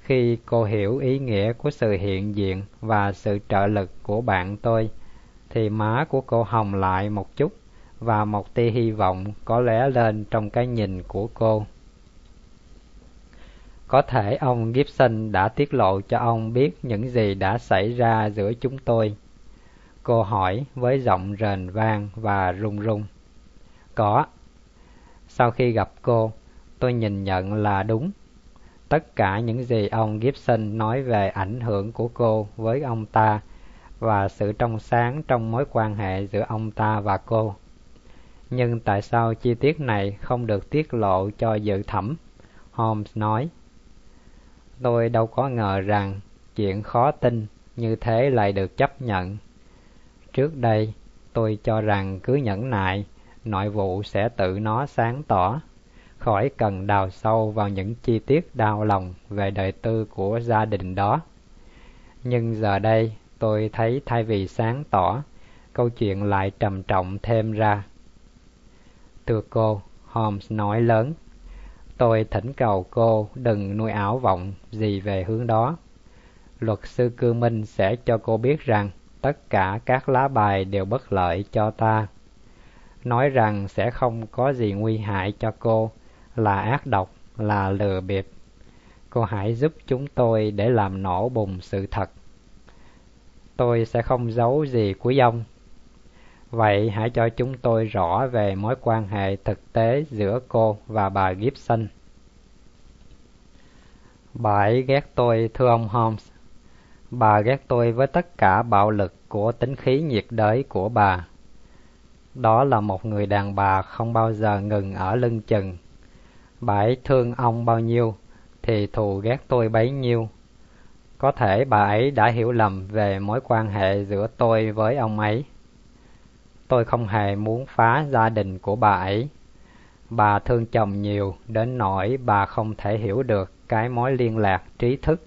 Khi cô hiểu ý nghĩa của sự hiện diện và sự trợ lực của bạn tôi, thì má của cô hồng lại một chút và một tia hy vọng có lóe lên trong cái nhìn của cô. Có thể ông Gibson đã tiết lộ cho ông biết những gì đã xảy ra giữa chúng tôi. Cô hỏi với giọng rền vang và run run. Có. Sau khi gặp cô, tôi nhìn nhận là đúng. Tất cả những gì ông Gibson nói về ảnh hưởng của cô với ông ta và sự trong sáng trong mối quan hệ giữa ông ta và cô. Nhưng tại sao chi tiết này không được tiết lộ cho dự thẩm? Holmes nói. Tôi đâu có ngờ rằng chuyện khó tin như thế lại được chấp nhận. Trước đây, tôi cho rằng cứ nhẫn nại, nội vụ sẽ tự nó sáng tỏ, khỏi cần đào sâu vào những chi tiết đau lòng về đời tư của gia đình đó. Nhưng giờ đây, tôi thấy thay vì sáng tỏ, câu chuyện lại trầm trọng thêm ra. Thưa cô, Holmes nói lớn, tôi thỉnh cầu cô đừng nuôi ảo vọng gì về hướng đó. Luật sư Cư Minh sẽ cho cô biết rằng tất cả các lá bài đều bất lợi cho ta. Nói rằng sẽ không có gì nguy hại cho cô, là ác độc, là lừa bịp. Cô hãy giúp chúng tôi để làm nổ bùng sự thật. Tôi sẽ không giấu gì quý ông. Vậy hãy cho chúng tôi rõ về mối quan hệ thực tế giữa cô và bà Gibson. Bà ấy ghét tôi, thưa ông Holmes. Bà ghét tôi với tất cả bạo lực của tính khí nhiệt đới của bà. Đó là một người đàn bà không bao giờ ngừng ở lưng chừng. Bà ấy thương ông bao nhiêu thì thù ghét tôi bấy nhiêu. Có thể bà ấy đã hiểu lầm về mối quan hệ giữa tôi với ông ấy. Tôi không hề muốn phá gia đình của bà ấy. Bà thương chồng nhiều đến nỗi bà không thể hiểu được cái mối liên lạc trí thức,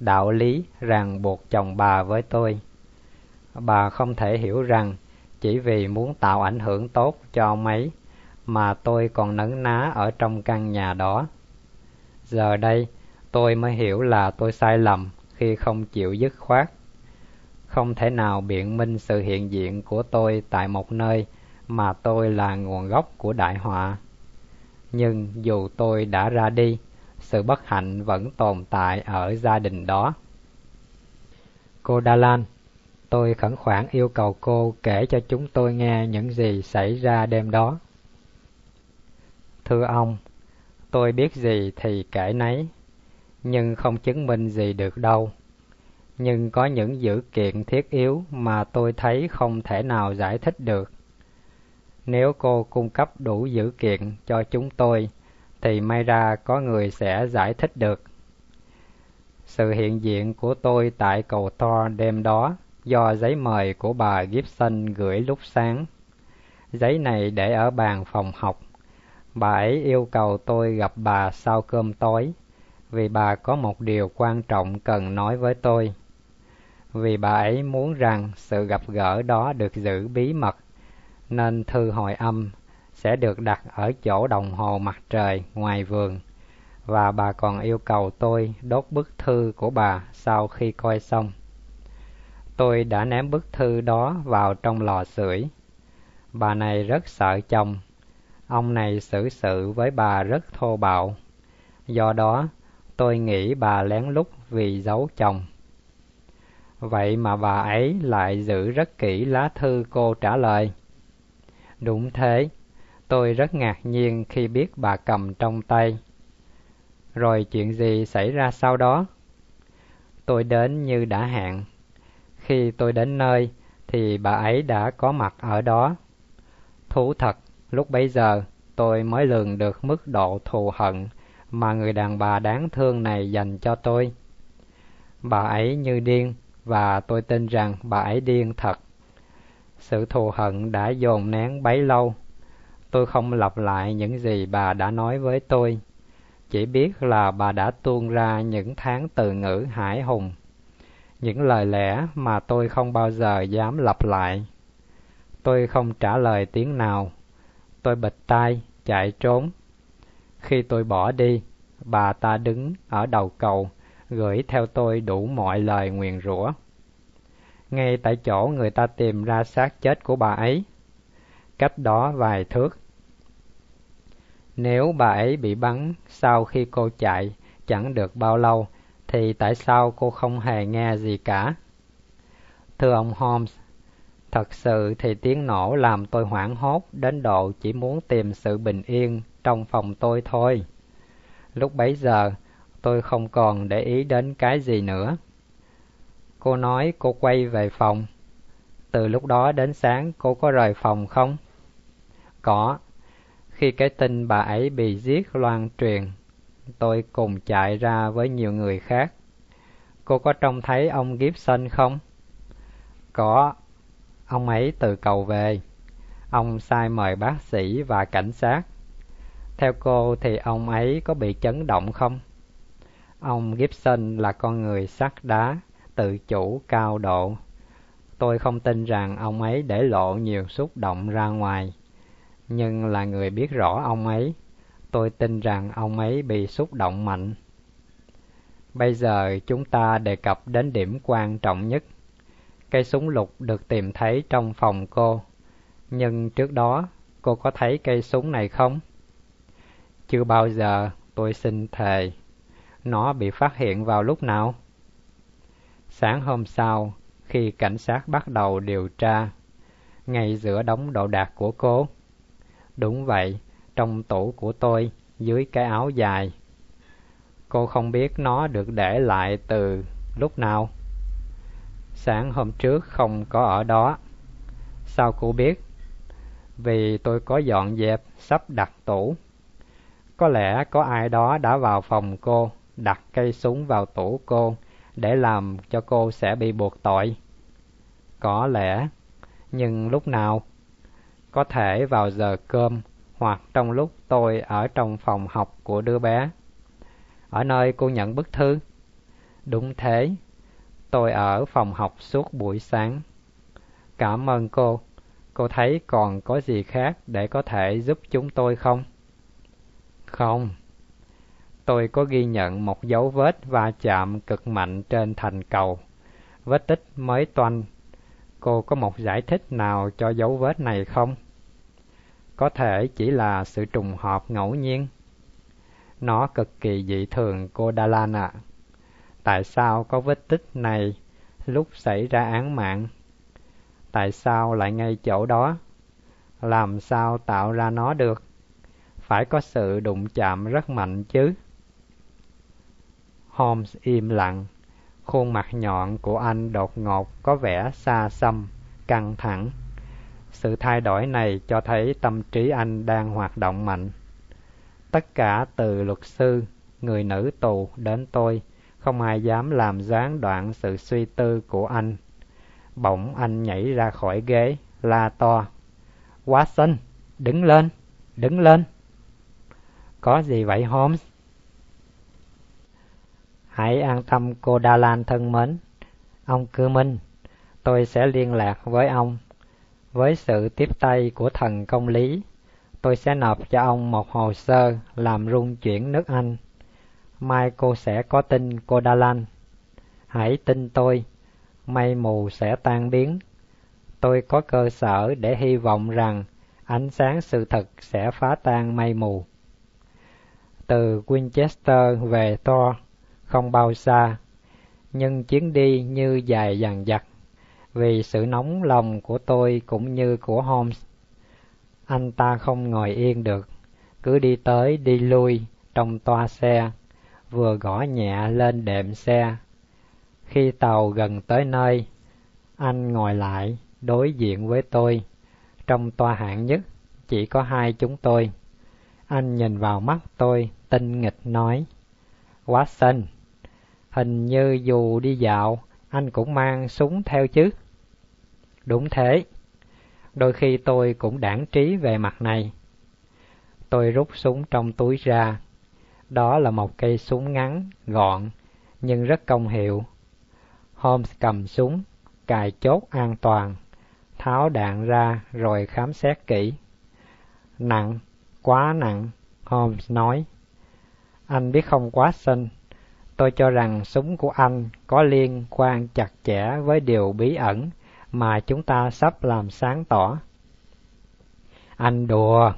đạo lý ràng buộc chồng bà với tôi. Bà không thể hiểu rằng chỉ vì muốn tạo ảnh hưởng tốt cho ông ấy mà tôi còn nấn ná ở trong căn nhà đó. Giờ đây tôi mới hiểu là tôi sai lầm khi không chịu dứt khoát. Không thể nào biện minh sự hiện diện của tôi tại một nơi mà tôi là nguồn gốc của đại họa. Nhưng dù tôi đã ra đi, sự bất hạnh vẫn tồn tại ở gia đình đó. Cô Darlan, tôi khẩn khoản yêu cầu cô kể cho chúng tôi nghe những gì xảy ra đêm đó. Thưa ông, tôi biết gì thì kể nấy, nhưng không chứng minh gì được đâu. Nhưng có những dữ kiện thiết yếu mà tôi thấy không thể nào giải thích được. Nếu cô cung cấp đủ dữ kiện cho chúng tôi, thì may ra có người sẽ giải thích được. Sự hiện diện của tôi tại cầu Thor đêm đó do giấy mời của bà Gibson gửi lúc sáng. Giấy này để ở bàn phòng học. Bà ấy yêu cầu tôi gặp bà sau cơm tối, vì bà có một điều quan trọng cần nói với tôi. Vì bà ấy muốn rằng sự gặp gỡ đó được giữ bí mật, nên thư hồi âm sẽ được đặt ở chỗ đồng hồ mặt trời ngoài vườn, và bà còn yêu cầu tôi đốt bức thư của bà sau khi coi xong. Tôi đã ném bức thư đó vào trong lò sưởi. Bà này rất sợ chồng. Ông này xử sự với bà rất thô bạo. Do đó, tôi nghĩ bà lén lút vì giấu chồng. Vậy mà bà ấy lại giữ rất kỹ lá thư cô trả lời. Đúng thế, tôi rất ngạc nhiên khi biết bà cầm trong tay. Rồi chuyện gì xảy ra sau đó? Tôi đến như đã hẹn. Khi tôi đến nơi thì bà ấy đã có mặt ở đó. Thú thật, lúc bấy giờ tôi mới lường được mức độ thù hận mà người đàn bà đáng thương này dành cho tôi. Bà ấy như điên, và tôi tin rằng bà ấy điên thật. Sự thù hận đã dồn nén bấy lâu. Tôi không lặp lại những gì bà đã nói với tôi, chỉ biết là bà đã tuôn ra những tháng từ ngữ hải hùng, những lời lẽ mà tôi không bao giờ dám lặp lại. Tôi không trả lời tiếng nào. Tôi bịt tai, chạy trốn. Khi tôi bỏ đi, bà ta đứng ở đầu cầu, gửi theo tôi đủ mọi lời nguyền rủa. Ngay tại chỗ người ta tìm ra xác chết của bà ấy, cách đó vài thước. Nếu bà ấy bị bắn sau khi cô chạy chẳng được bao lâu, thì tại sao cô không hề nghe gì cả? Thưa ông Holmes, thật sự thì tiếng nổ làm tôi hoảng hốt đến độ chỉ muốn tìm sự bình yên trong phòng tôi thôi. Lúc bấy giờ, tôi không còn để ý đến cái gì nữa. Cô nói cô quay về phòng. Từ lúc đó đến sáng cô có rời phòng không? Có. Khi cái tin bà ấy bị giết loan truyền, tôi cùng chạy ra với nhiều người khác. Cô có trông thấy ông Gibson không? Có. Ông ấy từ cầu về. Ông sai mời bác sĩ và cảnh sát. Theo cô thì ông ấy có bị chấn động không? Ông Gibson là con người sắt đá, tự chủ cao độ. Tôi không tin rằng ông ấy để lộ nhiều xúc động ra ngoài. Nhưng là người biết rõ ông ấy, tôi tin rằng ông ấy bị xúc động mạnh. Bây giờ chúng ta đề cập đến điểm quan trọng nhất. Cây súng lục được tìm thấy trong phòng cô. Nhưng trước đó, cô có thấy cây súng này không? Chưa bao giờ, tôi xin thề. nó bị phát hiện vào lúc nào? Sáng hôm sau, khi cảnh sát bắt đầu điều tra, ngay giữa đống đồ đạc của cô. Đúng vậy, trong tủ của tôi, dưới cái áo dài. Cô không biết nó được để lại từ lúc nào. Sáng hôm trước không có ở đó. Sao cô biết? Vì tôi có dọn dẹp, sắp đặt tủ. Có lẽ có ai đó đã vào phòng cô, đặt cây súng vào tủ cô để làm cho cô sẽ bị buộc tội. Có lẽ, nhưng lúc nào? Có thể vào giờ cơm hoặc trong lúc tôi ở trong phòng học của đứa bé. Ở nơi cô nhận bức thư? Đúng thế. Tôi ở phòng học suốt buổi sáng. Cảm ơn cô. Cô thấy còn có gì khác để có thể giúp chúng tôi không? Không. Tôi có ghi nhận một dấu vết va chạm cực mạnh trên thành cầu. Vết tích mới toanh. Cô có một giải thích nào cho dấu vết này không? Có thể chỉ là sự trùng hợp ngẫu nhiên. Nó cực kỳ dị thường, cô Darlan ạ. Tại sao có vết tích này lúc xảy ra án mạng? Tại sao lại ngay chỗ đó? Làm sao tạo ra nó được? Phải có sự đụng chạm rất mạnh chứ. Holmes im lặng. Khuôn mặt nhọn của anh đột ngột có vẻ xa xăm, căng thẳng. Sự thay đổi này cho thấy tâm trí anh đang hoạt động mạnh. Tất cả từ luật sư, người nữ tù đến tôi, không ai dám làm gián đoạn sự suy tư của anh. Bỗng anh nhảy ra khỏi ghế, la to. Watson, đứng lên, đứng lên. Có gì vậy Holmes? Hãy an tâm cô Darlan thân mến. Ông Cư Minh, tôi sẽ liên lạc với ông. Với sự tiếp tay của thần công lý, tôi sẽ nộp cho ông một hồ sơ làm rung chuyển nước Anh. Mai cô sẽ có tin cô Darlan. Hãy tin tôi, mây mù sẽ tan biến. Tôi có cơ sở để hy vọng rằng ánh sáng sự thật sẽ phá tan mây mù. Từ Winchester về Thor không bao xa, nhưng chuyến đi như dài dằng dặc vì sự nóng lòng của tôi cũng như của Holmes. Anh ta không ngồi yên được, cứ đi tới đi lui trong toa xe, vừa gõ nhẹ lên đệm xe. Khi tàu gần tới nơi, anh ngồi lại đối diện với tôi. Trong toa hạng nhất chỉ có hai chúng tôi. Anh nhìn vào mắt tôi, tinh nghịch nói: Watson, hình như dù đi dạo, anh cũng mang súng theo chứ? Đúng thế. Đôi khi tôi cũng đãng trí về mặt này. Tôi rút súng trong túi ra. Đó là một cây súng ngắn, gọn, nhưng rất công hiệu. Holmes cầm súng, cài chốt an toàn, tháo đạn ra rồi khám xét kỹ. Nặng, quá nặng, Holmes nói. Anh biết không Watson, tôi cho rằng súng của anh có liên quan chặt chẽ với điều bí ẩn mà chúng ta sắp làm sáng tỏ. Anh đùa.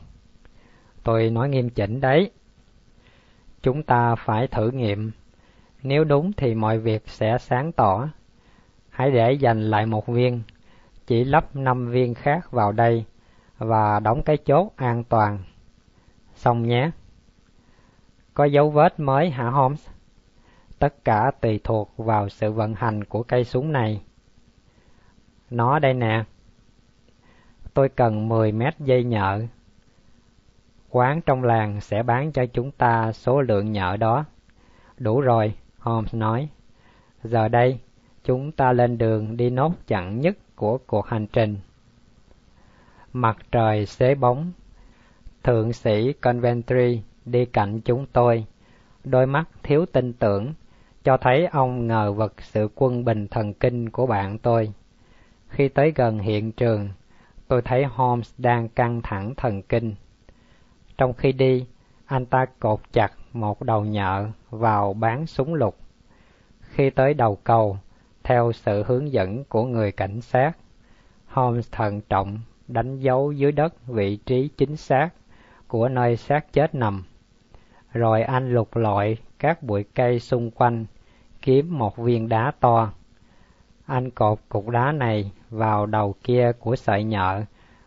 Tôi nói nghiêm chỉnh đấy. Chúng ta phải thử nghiệm. Nếu đúng thì mọi việc sẽ sáng tỏ. Hãy để dành lại một viên, chỉ lắp năm viên khác vào đây và đóng cái chốt an toàn. Xong nhé. Có dấu vết mới hả Holmes? Tất cả tùy thuộc vào sự vận hành của cây súng này. Nó đây nè. Tôi cần mười mét dây nhợ. Quán trong làng sẽ bán cho chúng ta số lượng nhợ đó. Đủ rồi, Holmes nói. Giờ đây, chúng ta lên đường đi nốt chặng nhất của cuộc hành trình. Mặt trời xế bóng. Thượng sĩ Coventry đi cạnh chúng tôi. Đôi mắt thiếu tin tưởng cho thấy ông ngờ vực sự quân bình thần kinh của bạn tôi. Khi tới gần hiện trường, tôi thấy Holmes đang căng thẳng thần kinh. Trong khi đi, anh ta cột chặt một đầu nhợ vào bán súng lục. Khi tới đầu cầu, theo sự hướng dẫn của người cảnh sát, Holmes thận trọng đánh dấu dưới đất vị trí chính xác của nơi xác chết nằm. rồi anh lục lọi các bụi cây xung quanh, kiếm một viên đá to. Anh cột cục đá này vào đầu kia của sợi nhợ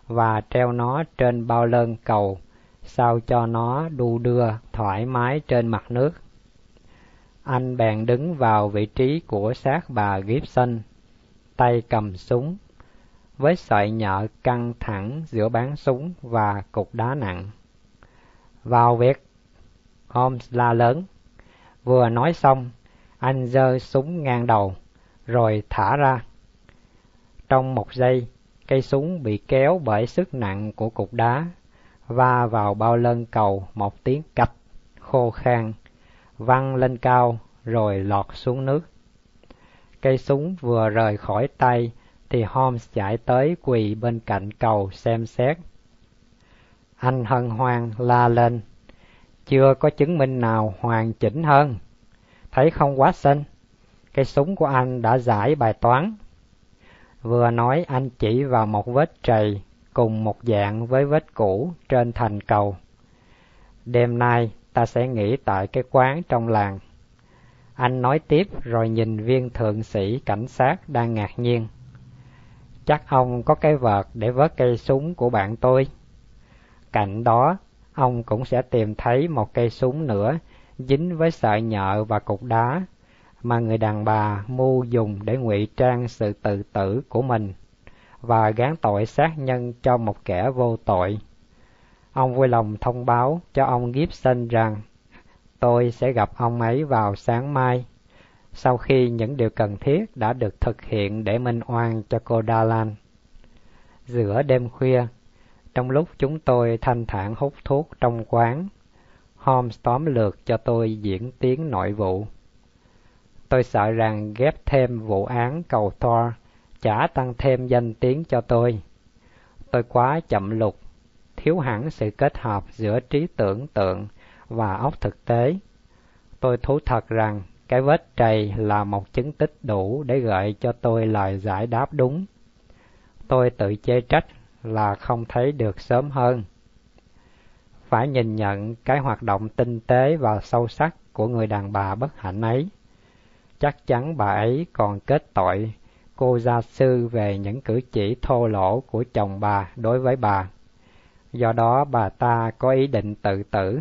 và treo nó trên bao lơn cầu, sao cho nó đu đưa thoải mái trên mặt nước. Anh bèn đứng vào vị trí của xác bà Gibson, tay cầm súng, với sợi nhợ căng thẳng giữa bán súng và cục đá nặng. Vào việc! Holmes la lớn. Vừa nói xong, anh giơ súng ngang đầu, rồi thả ra. Trong một giây, cây súng bị kéo bởi sức nặng của cục đá, va vào bao lân cầu một tiếng cạch, khô khan, văng lên cao rồi lọt xuống nước. Cây súng vừa rời khỏi tay thì Holmes chạy tới quỳ bên cạnh cầu xem xét. Anh hân hoan la lên. Chưa có chứng minh nào hoàn chỉnh hơn. Thấy không Watson? Cây súng của anh đã giải bài toán. Vừa nói anh chỉ vào một vết trầy cùng một dạng với vết cũ trên thành cầu. Đêm nay ta sẽ nghỉ tại cái quán trong làng. Anh nói tiếp rồi nhìn viên thượng sĩ cảnh sát đang ngạc nhiên. Chắc ông có cái vợt để vớt cây súng của bạn tôi. Cạnh đó, ông cũng sẽ tìm thấy một cây súng nữa dính với sợi nhợ và cục đá mà người đàn bà mưu dùng để ngụy trang sự tự tử của mình và gán tội sát nhân cho một kẻ vô tội. Ông vui lòng thông báo cho ông Gibson rằng tôi sẽ gặp ông ấy vào sáng mai, sau khi những điều cần thiết đã được thực hiện để minh oan cho cô Darlan. Giữa đêm khuya, trong lúc chúng tôi thanh thản hút thuốc trong quán, Holmes tóm lược cho tôi diễn tiến nội vụ. Tôi sợ rằng ghép thêm vụ án cầu Thor chả tăng thêm danh tiếng cho tôi. Tôi quá chậm lục, thiếu hẳn sự kết hợp giữa trí tưởng tượng và óc thực tế. Tôi thú thật rằng cái vết trầy là một chứng tích đủ để gợi cho tôi lời giải đáp đúng. Tôi tự chê trách là không thấy được sớm hơn. Phải nhìn nhận cái hoạt động tinh tế và sâu sắc của người đàn bà bất hạnh ấy. Chắc chắn bà ấy còn kết tội cô gia sư về những cử chỉ thô lỗ của chồng bà đối với bà. Do đó bà ta có ý định tự tử.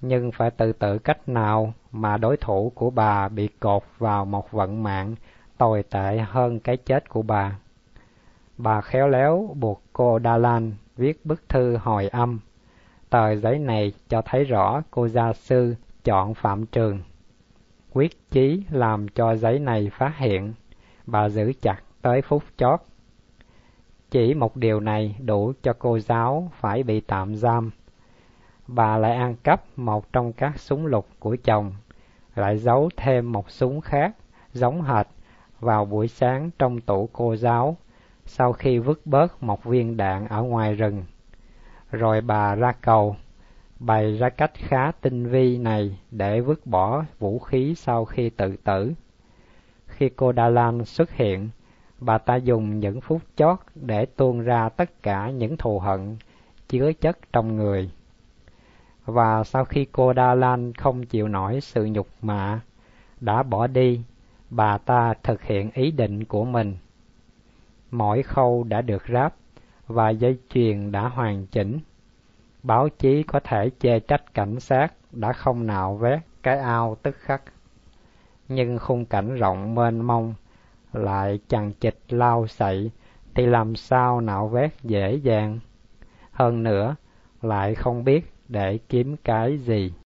Nhưng phải tự tử cách nào mà đối thủ của bà bị cột vào một vận mạng tồi tệ hơn cái chết của bà? Bà khéo léo buộc cô Darlan viết bức thư hồi âm. Tờ giấy này cho thấy rõ cô gia sư chọn phạm trường. Quyết chí làm cho giấy này phát hiện, bà giữ chặt tới phút chót. Chỉ một điều này đủ cho cô giáo phải bị tạm giam. Bà lại ăn cắp một trong các súng lục của chồng, lại giấu thêm một súng khác giống hệt vào buổi sáng trong tủ cô giáo, sau khi vứt bớt một viên đạn ở ngoài rừng. Rồi bà ra cầu, bày ra cách khá tinh vi này để vứt bỏ vũ khí sau khi tự tử. Khi cô Darlan xuất hiện, bà ta dùng những phút chót để tuôn ra tất cả những thù hận chứa chất trong người. Và sau khi cô Darlan không chịu nổi sự nhục mạ, đã bỏ đi, bà ta thực hiện ý định của mình. Mỗi khâu đã được ráp và dây chuyền đã hoàn chỉnh. Báo chí có thể chê trách cảnh sát đã không nạo vét cái ao tức khắc. Nhưng khung cảnh rộng mênh mông lại chằng chịt lao xậy thì làm sao nạo vét dễ dàng. Hơn nữa, lại không biết để kiếm cái gì.